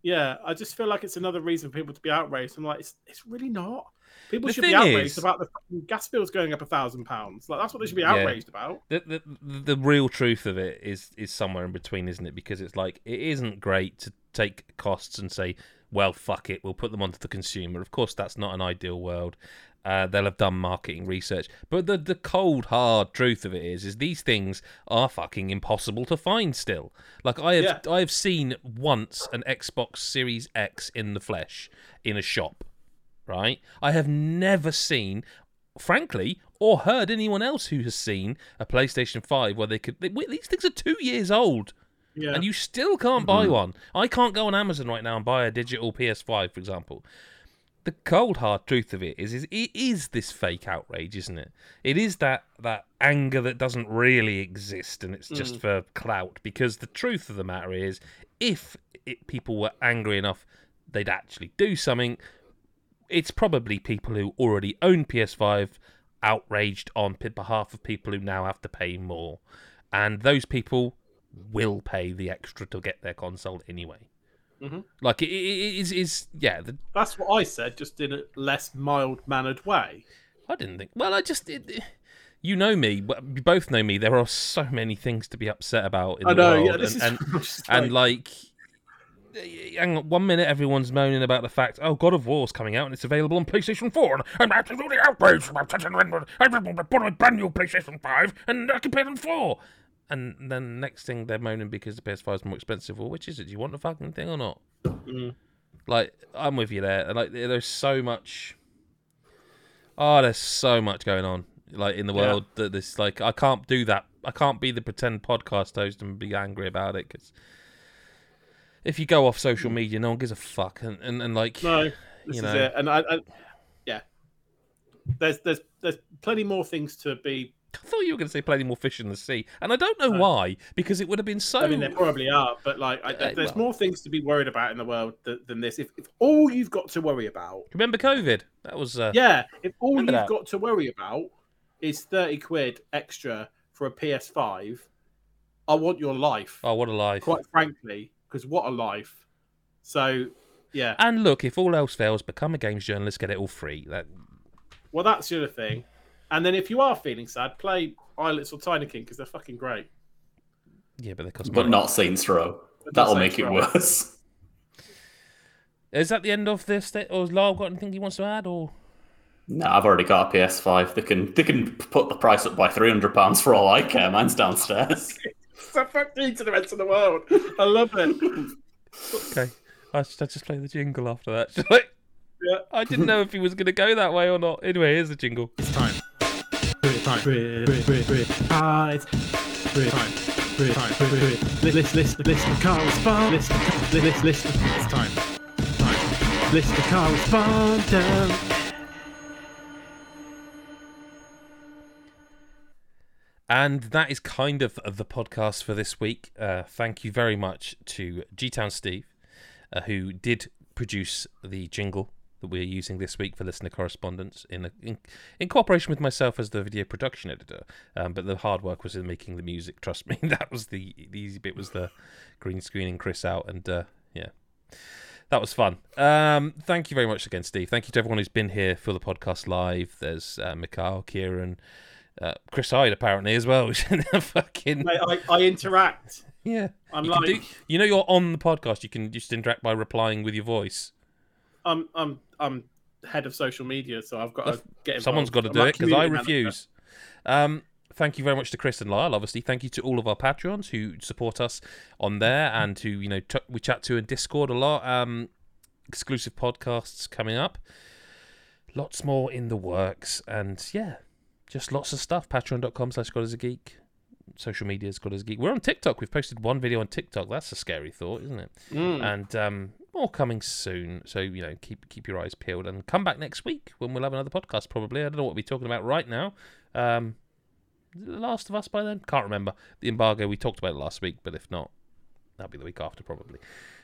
Yeah, I just feel like it's another reason for people to be outraged. I'm like, it's really not. People should be outraged about the fucking gas bills going up £1,000. Like, that's what they should be outraged about. The real truth of it is somewhere in between, isn't it? Because it's like, it isn't great to take costs and say... well, fuck it, we'll put them onto the consumer. Of course, that's not an ideal world. They'll have done marketing research. But the cold, hard truth of it is these things are fucking impossible to find still. Like, I have seen once an Xbox Series X in the flesh in a shop, right? I have never seen, frankly, or heard anyone else who has seen a PlayStation 5 where they could... these things are 2 years old. Yeah. And you still can't buy one. I can't go on Amazon right now and buy a digital PS5, for example. The cold, hard truth of it is it is this fake outrage, isn't it? It is that anger that doesn't really exist, and it's just for clout. Because the truth of the matter is, if people were angry enough, they'd actually do something. It's probably people who already own PS5 outraged on behalf of people who now have to pay more. And those people... will pay the extra to get their console anyway. Like, it is yeah. That's what I said, just in a less mild-mannered way. I didn't think... Well, I just... you know me. You both know me. There are so many things to be upset about in the world. Yeah, and hang on, 1 minute everyone's moaning about the fact, oh, God of War's coming out and it's available on PlayStation 4 and I'm absolutely outraged about such an... I bought a brand new PlayStation 5 and I can play them 4. And then next thing they're moaning because the PS5 is more expensive. Well, which is it? Do you want the fucking thing or not? Like, I'm with you there. Like, there's so much. Oh, there's so much going on, like, in the world that this, like, I can't do that. I can't be the pretend podcast host and be angry about it, because if you go off social media, no one gives a fuck. And like, no, this is it. And I yeah, there's plenty more things to be. I thought you were going to say plenty more fish in the sea, and I don't know why, because it would have been so... I mean, there probably are, but like, there's more things to be worried about in the world than this. If all you've got to worry about... Remember COVID? That was... yeah, if all you've got to worry about is 30 quid extra for a PS5, I want your life. Oh, what a life. Quite frankly, because what a life. So, yeah. And look, if all else fails, become a games journalist, get it all free. Well, that's the other thing. And then if you are feeling sad, play Islets or Tinykin, because they're fucking great. Yeah, but they cost money. But not Saints Row. That'll make it worse. Is that the end of this? Or has Lyle got anything he wants to add? Or no, I've already got a PS5. They can put the price up by £300 for all I care. Mine's downstairs. So fuck you to the rest of the world. I love it. Okay. I just play the jingle after that. Shall I? Yeah. I didn't know if he was going to go that way or not. Anyway, here's the jingle. It's time. And that is kind of the podcast for this week. Thank you very much to G-Town Steve, who did produce the jingle that we're using this week for listener correspondence in cooperation with myself as the video production editor. But the hard work was in making the music, trust me. That was the easy bit, was the green screening Chris out. And yeah, that was fun. Thank you very much again, Steve. Thank you to everyone who's been here for the podcast live. There's Mikhail, Kieran, Chris Hyde apparently as well. Fucking... I interact. Yeah. I'm like... you know, you're on the podcast. You can just interact by replying with your voice. I'm head of social media, so I've got to get involved. Someone's got to do it, because I refuse. Thank you very much to Chris and Lyle, obviously. Thank you to all of our Patreons who support us on there and who, you know, we chat to in Discord a lot. Exclusive podcasts coming up. Lots more in the works. And, yeah, just lots of stuff. Patreon.com/GodIsAGeek. social media is Godisageek. We're on TikTok. We've posted one video on TikTok. That's a scary thought, isn't it? And more coming soon. So, you know, keep your eyes peeled and come back next week when we'll have another podcast probably. I don't know what we're talking about right now. The Last of Us by then? Can't remember. The embargo, we talked about it last week, but if not, that'll be the week after probably.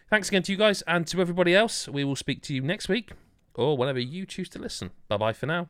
Thanks again to you guys and to everybody else. We will speak to you next week or whenever you choose to listen. Bye-bye for now.